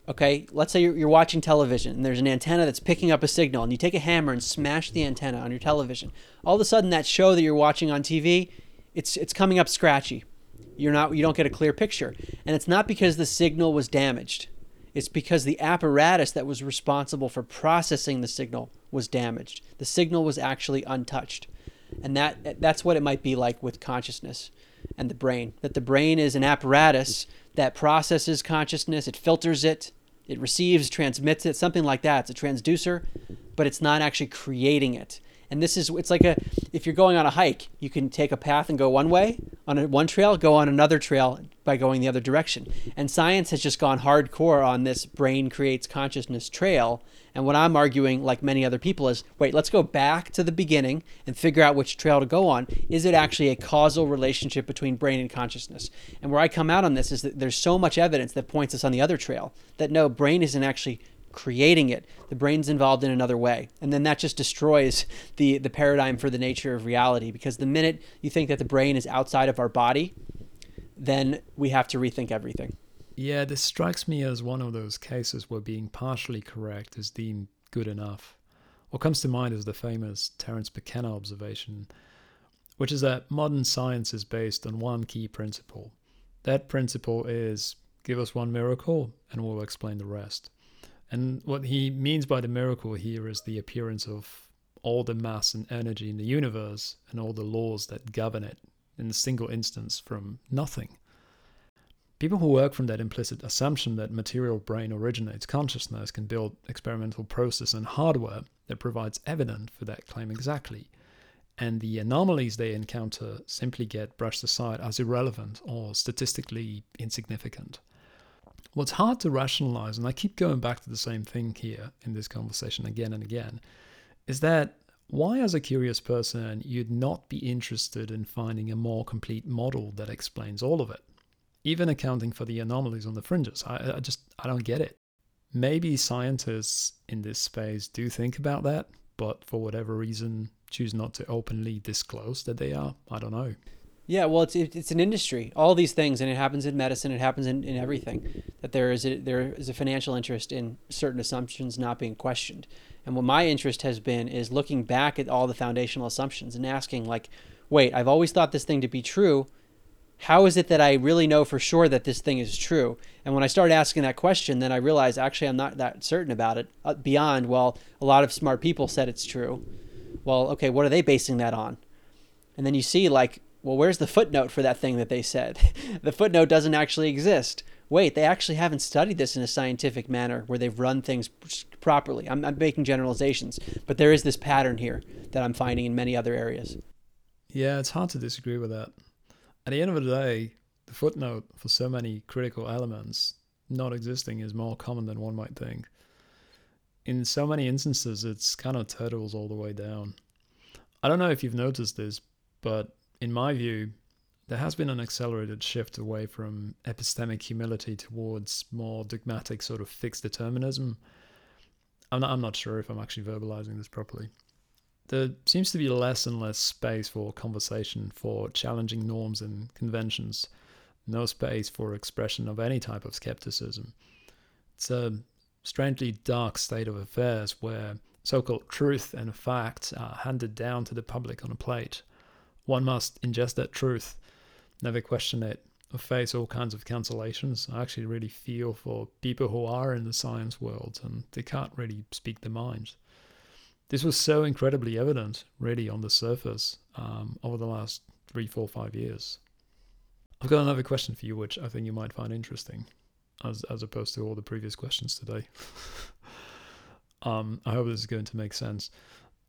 Okay, let's say you're, you're watching television and there's an antenna that's picking up a signal, and you take a hammer and smash the antenna on your television. All of a sudden, that show that you're watching on T V, it's it's coming up scratchy. You're not, you don't get a clear picture. And it's not because the signal was damaged. It's because the apparatus that was responsible for processing the signal was damaged. The signal was actually untouched. And that that's what it might be like with consciousness and the brain, that the brain is an apparatus that processes consciousness, it filters it, it receives, transmits it, something like that. It's a transducer, but it's not actually creating it. And this is, it's like a, if you're going on a hike, you can take a path and go one way on a, one trail, go on another trail by going the other direction. And science has just gone hardcore on this brain creates consciousness trail. And what I'm arguing, like many other people, is wait, let's go back to the beginning and figure out which trail to go on. Is it actually a causal relationship between brain and consciousness? And where I come out on this is that there's so much evidence that points us on the other trail, that no, brain isn't actually creating it. The brain's involved in another way. And then that just destroys the, the paradigm for the nature of reality, because the minute you think that the brain is outside of our body, then we have to rethink everything. Yeah, this strikes me as one of those cases where being partially correct is deemed good enough. What comes to mind is the famous Terence McKenna observation, which is that modern science is based on one key principle. That principle is, give us one miracle and we'll explain the rest. And what he means by the miracle here is the appearance of all the mass and energy in the universe and all the laws that govern it in a single instance from nothing. People who work from that implicit assumption that material brain originates consciousness can build experimental process and hardware that provides evidence for that claim exactly. And the anomalies they encounter simply get brushed aside as irrelevant or statistically insignificant. What's hard to rationalize, and I keep going back to the same thing here in this conversation again and again, is that why, as a curious person, you'd not be interested in finding a more complete model that explains all of it, even accounting for the anomalies on the fringes. I, I just, I don't get it. Maybe scientists in this space do think about that, but for whatever reason choose not to openly disclose that they are. I don't know. Yeah, well, it's it's an industry. All these things, and it happens in medicine. It happens in, in everything. That there is a, there is a financial interest in certain assumptions not being questioned. And what my interest has been is looking back at all the foundational assumptions and asking, like, wait, I've always thought this thing to be true. How is it that I really know for sure that this thing is true? And when I started asking that question, then I realized actually I'm not that certain about it uh, beyond, well, a lot of smart people said it's true. Well, okay, what are they basing that on? And then you see, like, well, where's the footnote for that thing that they said? The footnote doesn't actually exist. Wait, they actually haven't studied this in a scientific manner where they've run things properly. I'm, I'm making generalizations, but there is this pattern here that I'm finding in many other areas. Yeah, it's hard to disagree with that. At the end of the day, the footnote for so many critical elements not existing is more common than one might think. In so many instances, it's kind of turtles all the way down. I don't know if you've noticed this, but in my view, there has been an accelerated shift away from epistemic humility towards more dogmatic sort of fixed determinism. I'm not, I'm not sure if I'm actually verbalizing this properly. There seems to be less and less space for conversation, for challenging norms and conventions, no space for expression of any type of skepticism. It's a strangely dark state of affairs where so-called truth and fact are handed down to the public on a plate. One must ingest that truth, never question it, or face all kinds of cancellations. I actually really feel for people who are in the science world and they can't really speak their minds. This was so incredibly evident, really, on the surface um, over the last three, four, five years. I've got another question for you, which I think you might find interesting, as as opposed to all the previous questions today. um, I hope this is going to make sense.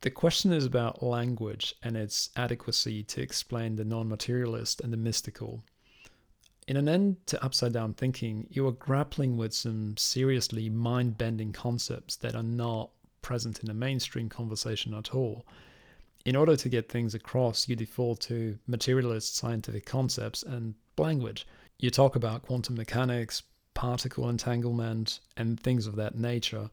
The question is about language and its adequacy to explain the non-materialist and the mystical. In An End to Upside Down Thinking, you are grappling with some seriously mind-bending concepts that are not present in the mainstream conversation at all. In order to get things across, you default to materialist scientific concepts and language. You talk about quantum mechanics, particle entanglement, and things of that nature.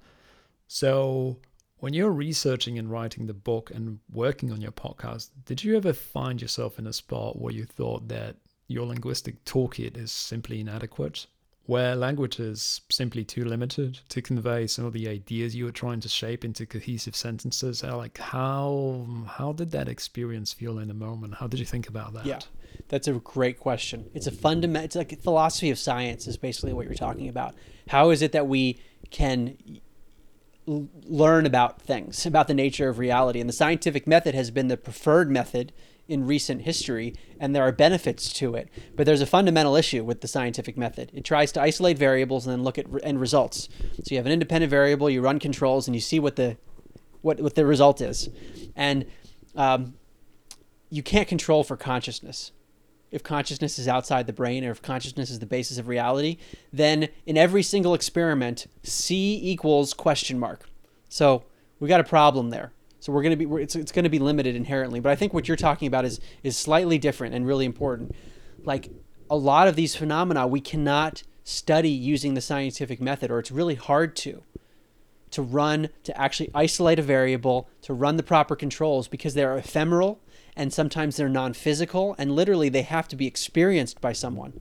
So when you're researching and writing the book and working on your podcast, did you ever find yourself in a spot where you thought that your linguistic toolkit is simply inadequate, where language is simply too limited to convey some of the ideas you were trying to shape into cohesive sentences? Like, how how did that experience feel in the moment? How did you think about that? Yeah, that's a great question. It's a fundamental, it's like a philosophy of science is basically what you're talking about. How is it that we can learn about things, about the nature of reality? And the scientific method has been the preferred method in recent history, and there are benefits to it. But there's a fundamental issue with the scientific method. It tries to isolate variables and then look at re- end results. So you have an independent variable, you run controls, and you see what the what, what the result is. And um, you can't control for consciousness. If consciousness is outside the brain, or if consciousness is the basis of reality, then in every single experiment, C equals question mark. So we got a problem there. So we're going to be, we're, it's, it's going to be limited inherently. But I think what you're talking about is, is slightly different and really important. Like, a lot of these phenomena, we cannot study using the scientific method, or it's really hard to, to run, to actually isolate a variable, to run the proper controls, because they're ephemeral. And sometimes they're non-physical, and literally they have to be experienced by someone.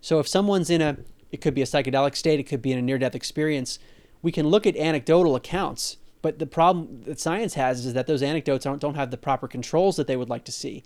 So if someone's in a, it could be a psychedelic state, it could be in a near-death experience, we can look at anecdotal accounts, but the problem that science has is that those anecdotes don't, don't have the proper controls that they would like to see.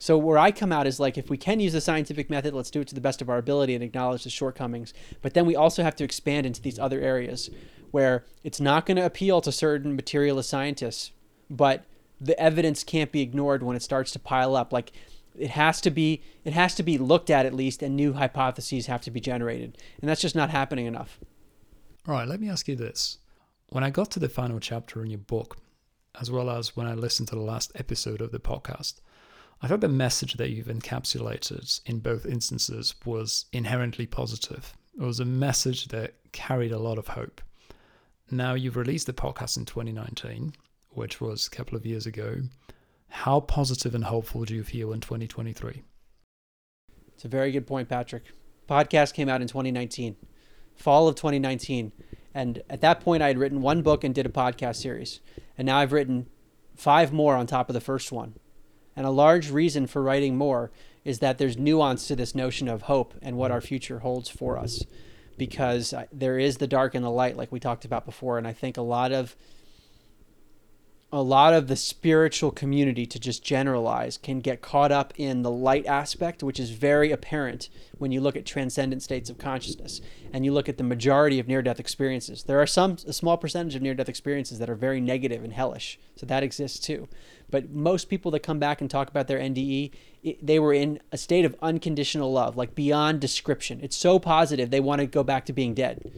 So where I come out is, like, if we can use the scientific method, let's do it to the best of our ability and acknowledge the shortcomings. But then we also have to expand into these other areas where it's not going to appeal to certain materialist scientists, but the evidence can't be ignored when it starts to pile up. Like, it has to be, it has to be looked at at least, and new hypotheses have to be generated. And that's just not happening enough. All right, let me ask you this. When I got to the final chapter in your book, as well as when I listened to the last episode of the podcast, I thought the message that you've encapsulated in both instances was inherently positive. It was a message that carried a lot of hope. Now, you've released the podcast in twenty nineteen, which was a couple of years ago. How positive and hopeful do you feel in twenty twenty-three? It's a very good point, Patrick. Podcast came out in twenty nineteen, fall of twenty nineteen. And at that point, I had written one book and did a podcast series. And now I've written five more on top of the first one. And a large reason for writing more is that there's nuance to this notion of hope and what our future holds for us, because there is the dark and the light, like we talked about before. And I think a lot of a lot of the spiritual community, to just generalize, can get caught up in the light aspect, which is very apparent when you look at transcendent states of consciousness and you look at the majority of near-death experiences. There are some, a small percentage of near-death experiences that are very negative and hellish, so that exists too. But most people that come back and talk about their N D E, it, they were in a state of unconditional love, like beyond description. It's so positive they want to go back to being dead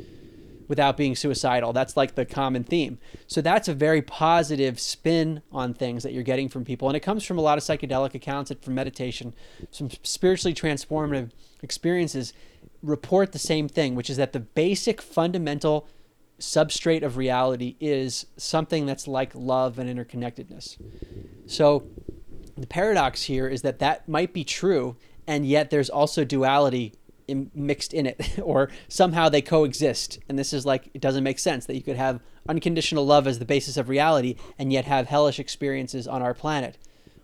without being suicidal. That's like the common theme. So that's a very positive spin on things that you're getting from people. And it comes from a lot of psychedelic accounts and from meditation. Some spiritually transformative experiences report the same thing, which is that the basic fundamental substrate of reality is something that's like love and interconnectedness. So the paradox here is that that might be true, and yet there's also duality in, mixed in it, or somehow they coexist. And this is like, it doesn't make sense that you could have unconditional love as the basis of reality and yet have hellish experiences on our planet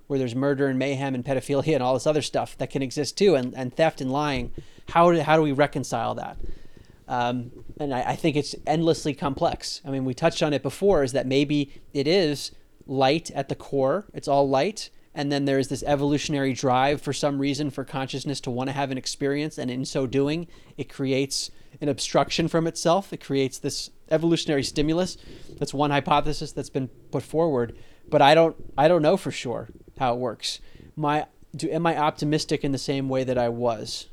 where there's murder and mayhem and pedophilia and all this other stuff that can exist too, and, and theft and lying. How do, how do we reconcile that? Um, and I, I think it's endlessly complex. I mean, we touched on it before, is that maybe it is light at the core. It's all light. And then there's this evolutionary drive for some reason for consciousness to want to have an experience. And in so doing, it creates an obstruction from itself. It creates this evolutionary stimulus. That's one hypothesis that's been put forward. But I don't I don't know for sure how it works. My do, am I optimistic in the same way that I was?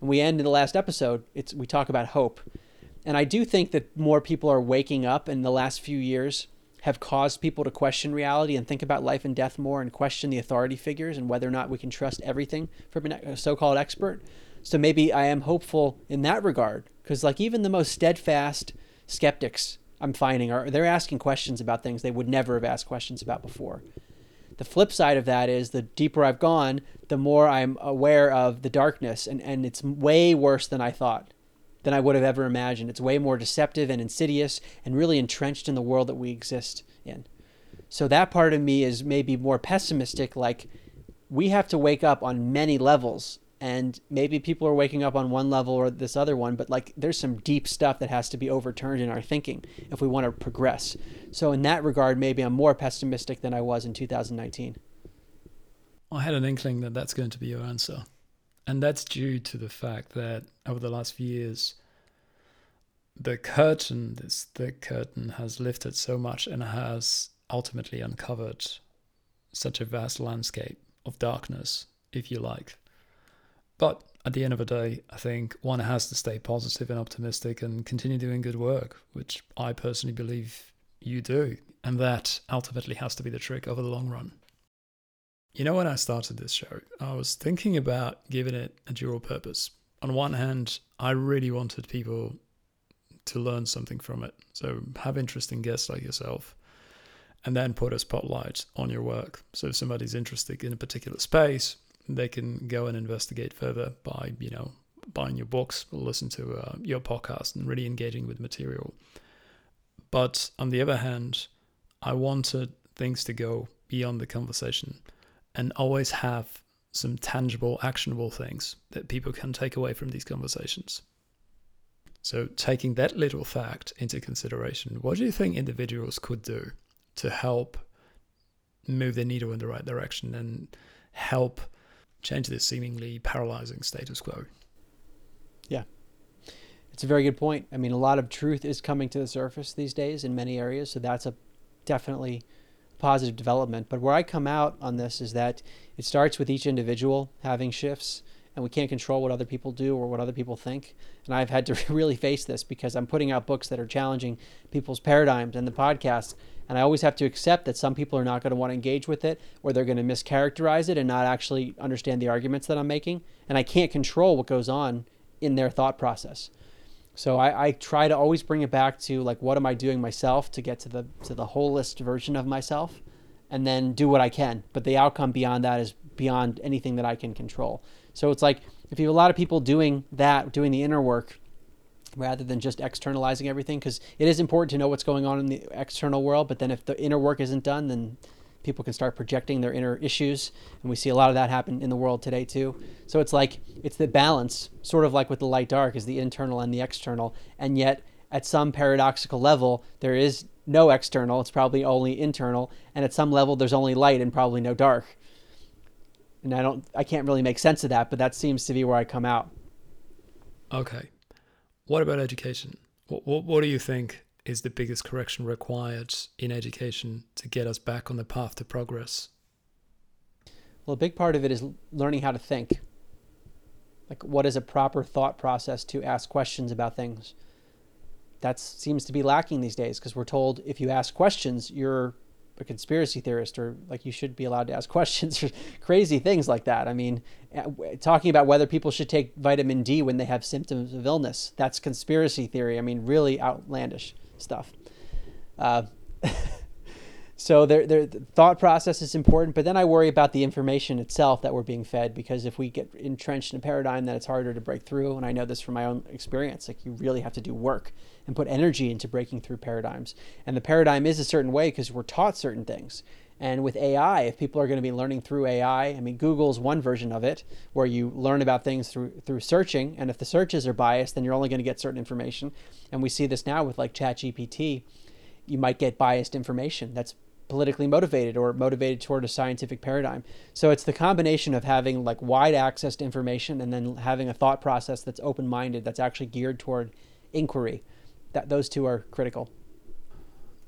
And we end in the last episode, it's we talk about hope. And I do think that more people are waking up in the last few years, have caused people to question reality and think about life and death more and question the authority figures and whether or not we can trust everything from a so-called expert. So maybe I am hopeful in that regard, because like even the most steadfast skeptics I'm finding are, they're asking questions about things they would never have asked questions about before. The flip side of that is the deeper I've gone, the more I'm aware of the darkness, and, and it's way worse than I thought. Than I would have ever imagined. It's way more deceptive and insidious and really entrenched in the world that we exist in. So that part of me is maybe more pessimistic, like we have to wake up on many levels, and maybe people are waking up on one level or this other one, but like there's some deep stuff that has to be overturned in our thinking if we want to progress. So in that regard, maybe I'm more pessimistic than I was in two thousand nineteen. I had an inkling that that's going to be your answer. And that's due to the fact that over the last few years, the curtain, this thick curtain, has lifted so much and has ultimately uncovered such a vast landscape of darkness, if you like. But at the end of the day, I think one has to stay positive and optimistic and continue doing good work, which I personally believe you do. And that ultimately has to be the trick over the long run. You know, when I started this show, I was thinking about giving it a dual purpose. On one hand, I really wanted people to learn something from it. So have interesting guests like yourself, and then put a spotlight on your work. So if somebody's interested in a particular space, they can go and investigate further by, you know, buying your books, listen to uh, your podcast, and really engaging with material. But on the other hand, I wanted things to go beyond the conversation and always have some tangible, actionable things that people can take away from these conversations. So taking that little fact into consideration, what do you think individuals could do to help move the needle in the right direction and help change this seemingly paralyzing status quo? Yeah, it's a very good point. I mean, a lot of truth is coming to the surface these days in many areas, so that's a definitely positive development. But where I come out on this is that it starts with each individual having shifts, and we can't control what other people do or what other people think. And I've had to really face this because I'm putting out books that are challenging people's paradigms and the podcast. And I always have to accept that some people are not going to want to engage with it, or they're going to mischaracterize it and not actually understand the arguments that I'm making. And I can't control what goes on in their thought process. So I, I try to always bring it back to like, what am I doing myself to get to the to the wholest version of myself, and then do what I can. But the outcome beyond that is beyond anything that I can control. So it's like, if you have a lot of people doing that, doing the inner work, rather than just externalizing everything, because it is important to know what's going on in the external world, but then if the inner work isn't done, then people can start projecting their inner issues, and we see a lot of that happen in the world today too. So it's like, it's the balance, sort of like with the light dark, is the internal and the external, and yet at some paradoxical level there is no external, it's probably only internal, and at some level there's only light and probably no dark. And I don't, I can't really make sense of that, but that seems to be where I come out. Okay. What about education? What, what, what do you think is the biggest correction required in education to get us back on the path to progress? Well, a big part of it is learning how to think. Like, what is a proper thought process to ask questions about things? That seems to be lacking these days, because we're told if you ask questions, you're a conspiracy theorist, or like you should be allowed to ask questions or crazy things like that. I mean, talking about whether people should take vitamin D when they have symptoms of illness, that's conspiracy theory. I mean, really outlandish stuff. Uh, so their, their thought process is important, but then I worry about the information itself that we're being fed, because if we get entrenched in a paradigm, then it's harder to break through. And I know this from my own experience, like you really have to do work and put energy into breaking through paradigms. And the paradigm is a certain way because we're taught certain things. And with A I, if people are going to be learning through A I, I mean, Google's one version of it where you learn about things through through searching. And if the searches are biased, then you're only going to get certain information. And we see this now with like Chat G P T, you might get biased information that's politically motivated or motivated toward a scientific paradigm. So it's the combination of having like wide access to information and then having a thought process that's open-minded, that's actually geared toward inquiry. That those two are critical.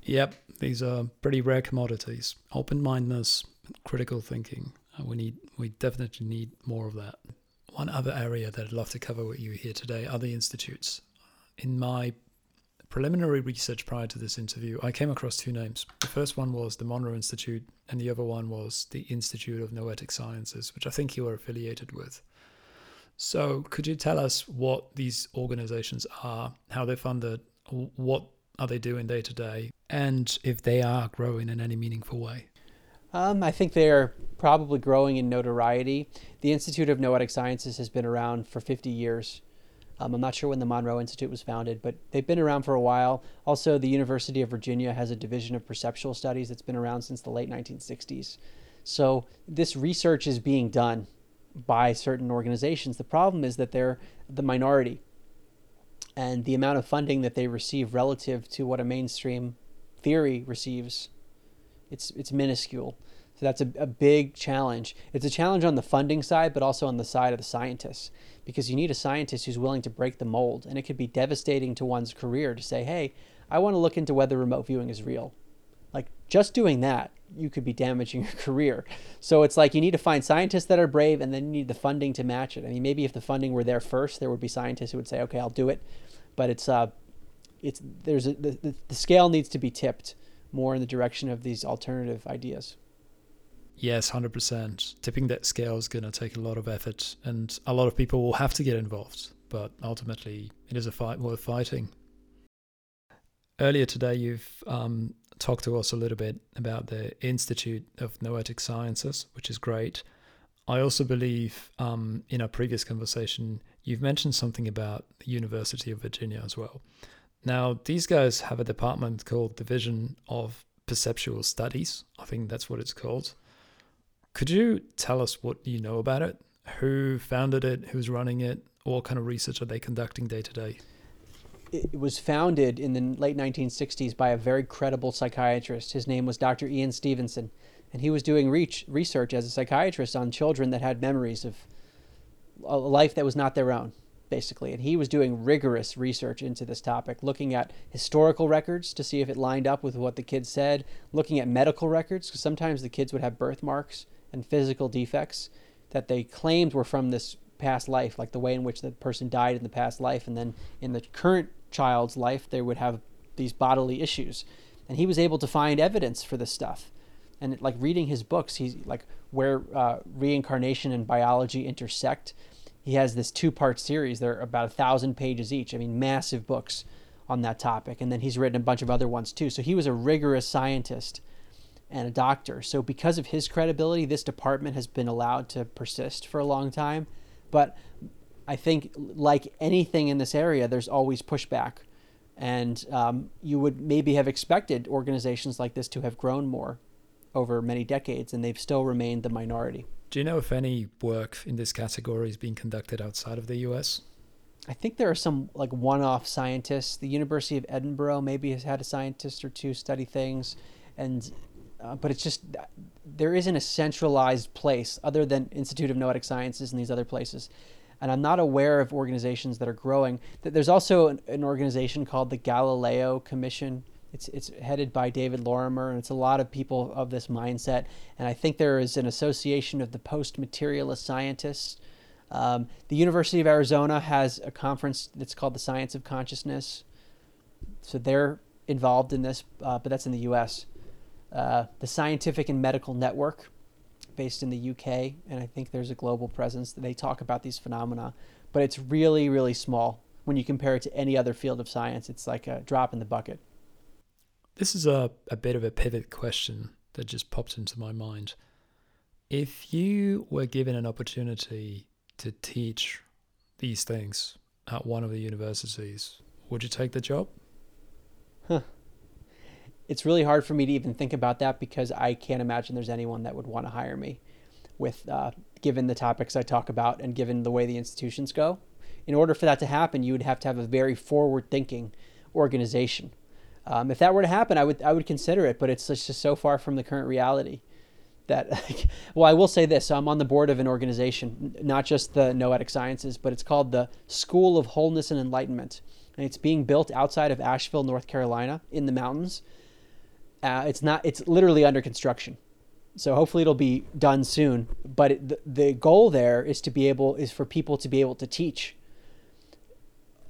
Yep, these are pretty rare commodities. Open-mindedness, critical thinking. We need, we definitely need more of that. One other area that I'd love to cover with you here today are the institutes. In my preliminary research prior to this interview, I came across two names. The first one was the Monroe Institute, and the other one was the Institute of Noetic Sciences, which I think you are affiliated with. So could you tell us what these organizations are, how they're funded, what are they doing day to day, and if they are growing in any meaningful way? Um, I think they're probably growing in notoriety. The Institute of Noetic Sciences has been around for fifty years. Um, I'm not sure when the Monroe Institute was founded, but they've been around for a while. Also, the University of Virginia has a Division of Perceptual Studies that's been around since the late nineteen sixties. So this research is being done by certain organizations. The problem is that they're the minority, and the amount of funding that they receive relative to what a mainstream theory receives, it's it's minuscule. So that's a, a big challenge. It's a challenge on the funding side, but also on the side of the scientists, because you need a scientist who's willing to break the mold. And it could be devastating to one's career to say, hey, I want to look into whether remote viewing is real. Like, just doing that, you could be damaging your career. So it's like you need to find scientists that are brave, and then you need the funding to match it. I mean, maybe if the funding were there first, there would be scientists who would say, okay, I'll do it. But it's uh, it's there's a, the, the scale needs to be tipped more in the direction of these alternative ideas. Yes, one hundred percent. Tipping that scale is going to take a lot of effort, and a lot of people will have to get involved, but ultimately it is a fight worth fighting. Earlier today, you've um, talked to us a little bit about the Institute of Noetic Sciences, which is great. I also believe um, in our previous conversation, you've mentioned something about the University of Virginia as well. Now, these guys have a department called Division of Perceptual Studies. I think that's what it's called. Could you tell us what you know about it? Who founded it? Who's running it? What kind of research are they conducting day to day? It was founded in the late nineteen sixties by a very credible psychiatrist. His name was Doctor Ian Stevenson, and he was doing reach, research as a psychiatrist on children that had memories of a life that was not their own, basically. And he was doing rigorous research into this topic, looking at historical records to see if it lined up with what the kids said, looking at medical records, because sometimes the kids would have birthmarks and physical defects that they claimed were from this past life, like the way in which the person died in the past life. And then in the current child's life, they would have these bodily issues. And he was able to find evidence for this stuff. And it, like reading his books, he's like where uh, reincarnation and biology intersect. He has this two-part series. They're about a thousand pages each. I mean, massive books on that topic. And then he's written a bunch of other ones too. So he was a rigorous scientist and a doctor. So because of his credibility, this department has been allowed to persist for a long time. But I think, like anything in this area, there's always pushback. And um, you would maybe have expected organizations like this to have grown more over many decades, and they've still remained the minority. Do you know if any work in this category is being conducted outside of the U S? I think there are some like one-off scientists. The University of Edinburgh maybe has had a scientist or two study things, and uh, but it's just, there isn't a centralized place other than Institute of Noetic Sciences and these other places. And I'm not aware of organizations that are growing. There's also an, an organization called the Galileo Commission. It's it's headed by David Lorimer, and it's a lot of people of this mindset. And I think there is an association of the post-materialist scientists. Um, the University of Arizona has a conference that's called the Science of Consciousness. So they're involved in this, uh, but that's in the U S. Uh, the Scientific and Medical Network, based in the U K, and I think there's a global presence that they talk about these phenomena, but it's really, really small. When you compare it to any other field of science, it's like a drop in the bucket. This is a, a bit of a pivot question that just popped into my mind. If you were given an opportunity to teach these things at one of the universities, would you take the job? Huh. It's really hard for me to even think about that, because I can't imagine there's anyone that would want to hire me with, uh, given the topics I talk about and given the way the institutions go. In order for that to happen, you would have to have a very forward-thinking organization. Um, if that were to happen, I would I would consider it, but it's just so far from the current reality that, like, well, I will say this. I'm on the board of an organization, not just the Noetic Sciences, but it's called the School of Wholeness and Enlightenment, and it's being built outside of Asheville, North Carolina, in the mountains. Uh, it's not, it's literally under construction. So hopefully it'll be done soon. But it, the, the goal there is to be able, is for people to be able to teach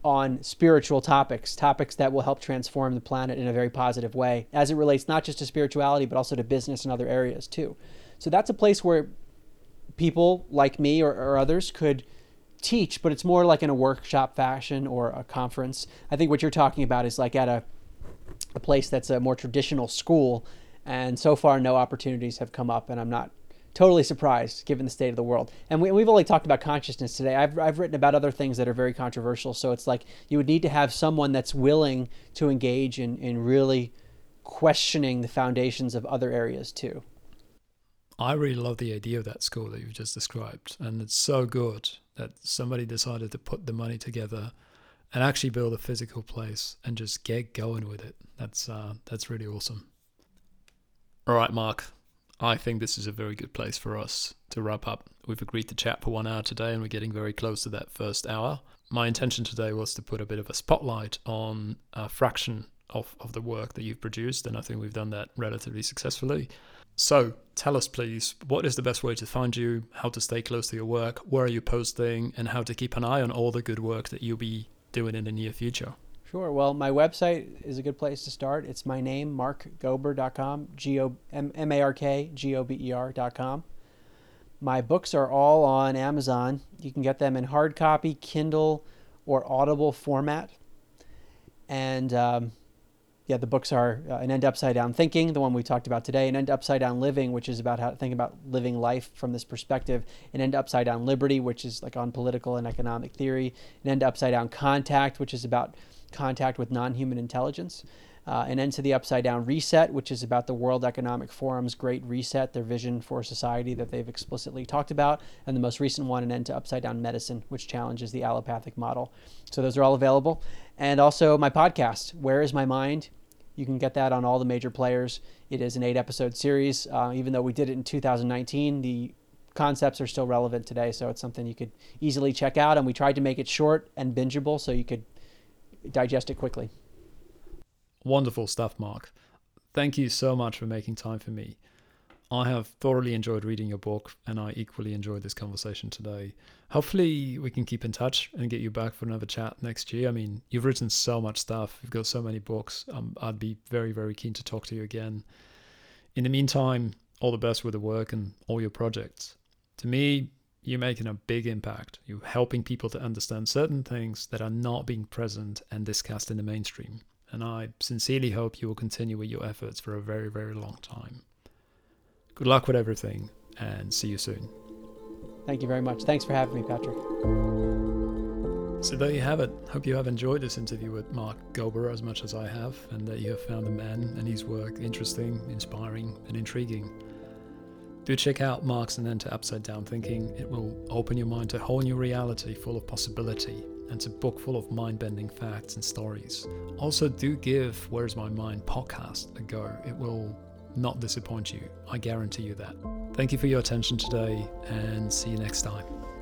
on spiritual topics, topics that will help transform the planet in a very positive way, as it relates not just to spirituality, but also to business and other areas too. So that's a place where people like me or, or others could teach, but it's more like in a workshop fashion or a conference. I think what you're talking about is like at a, a place that's a more traditional school, and so far no opportunities have come up, and I'm not totally surprised given the state of the world. And we, we've only talked about consciousness today. I've, I've written about other things that are very controversial, so it's like you would need to have someone that's willing to engage in, in really questioning the foundations of other areas too. I really love the idea of that school that you've just described, and it's so good that somebody decided to put the money together and actually build a physical place and just get going with it. That's uh, that's really awesome. All right, Mark, I think this is a very good place for us to wrap up. We've agreed to chat for one hour today, and we're getting very close to that first hour. My intention today was to put a bit of a spotlight on a fraction of, of the work that you've produced, and I think we've done that relatively successfully. So tell us, please, what is the best way to find you, how to stay close to your work, where are you posting, and how to keep an eye on all the good work that you'll be doing in the near future? Sure. Well, my website is a good place to start. It's my name, mark gober dot com, G O M A R K G O B E R dot com. My books are all on Amazon. You can get them in hard copy, Kindle, or Audible format. And um, yeah, the books are uh, An End to Upside Down Thinking, the one we talked about today, An End to Upside Down Living, which is about how to think about living life from this perspective, An End to Upside Down Liberty, which is like on political and economic theory, An End to Upside Down Contact, which is about contact with non-human intelligence, uh, An End to the Upside Down Reset, which is about the World Economic Forum's Great Reset, their vision for society that they've explicitly talked about, and the most recent one, An End to Upside Down Medicine, which challenges the allopathic model. So those are all available. And also my podcast, Where Is My Mind? You can get that on all the major players. It is an eight-episode series. Uh, even though we did it in two thousand nineteen, the concepts are still relevant today, so it's something you could easily check out. And we tried to make it short and bingeable so you could digest it quickly. Wonderful stuff, Mark. Thank you so much for making time for me. I have thoroughly enjoyed reading your book, and I equally enjoyed this conversation today. Hopefully we can keep in touch and get you back for another chat next year. I mean, you've written so much stuff. You've got so many books. Um, I'd be very, very keen to talk to you again. In the meantime, all the best with the work and all your projects. To me, you're making a big impact. You're helping people to understand certain things that are not being present and discussed in the mainstream. And I sincerely hope you will continue with your efforts for a very, very long time. Good luck with everything, and see you soon. Thank you very much. Thanks for having me, Patrick. So there you have it. Hope you have enjoyed this interview with Mark Gober as much as I have, and that you have found the man and his work interesting, inspiring, and intriguing. Do check out Mark's An End to Upside Down Thinking. It will open your mind to a whole new reality full of possibility, and it's a book full of mind-bending facts and stories. Also, do give Where Is My Mind podcast a go. It will not disappoint you. I guarantee you that. Thank you for your attention today, and see you next time.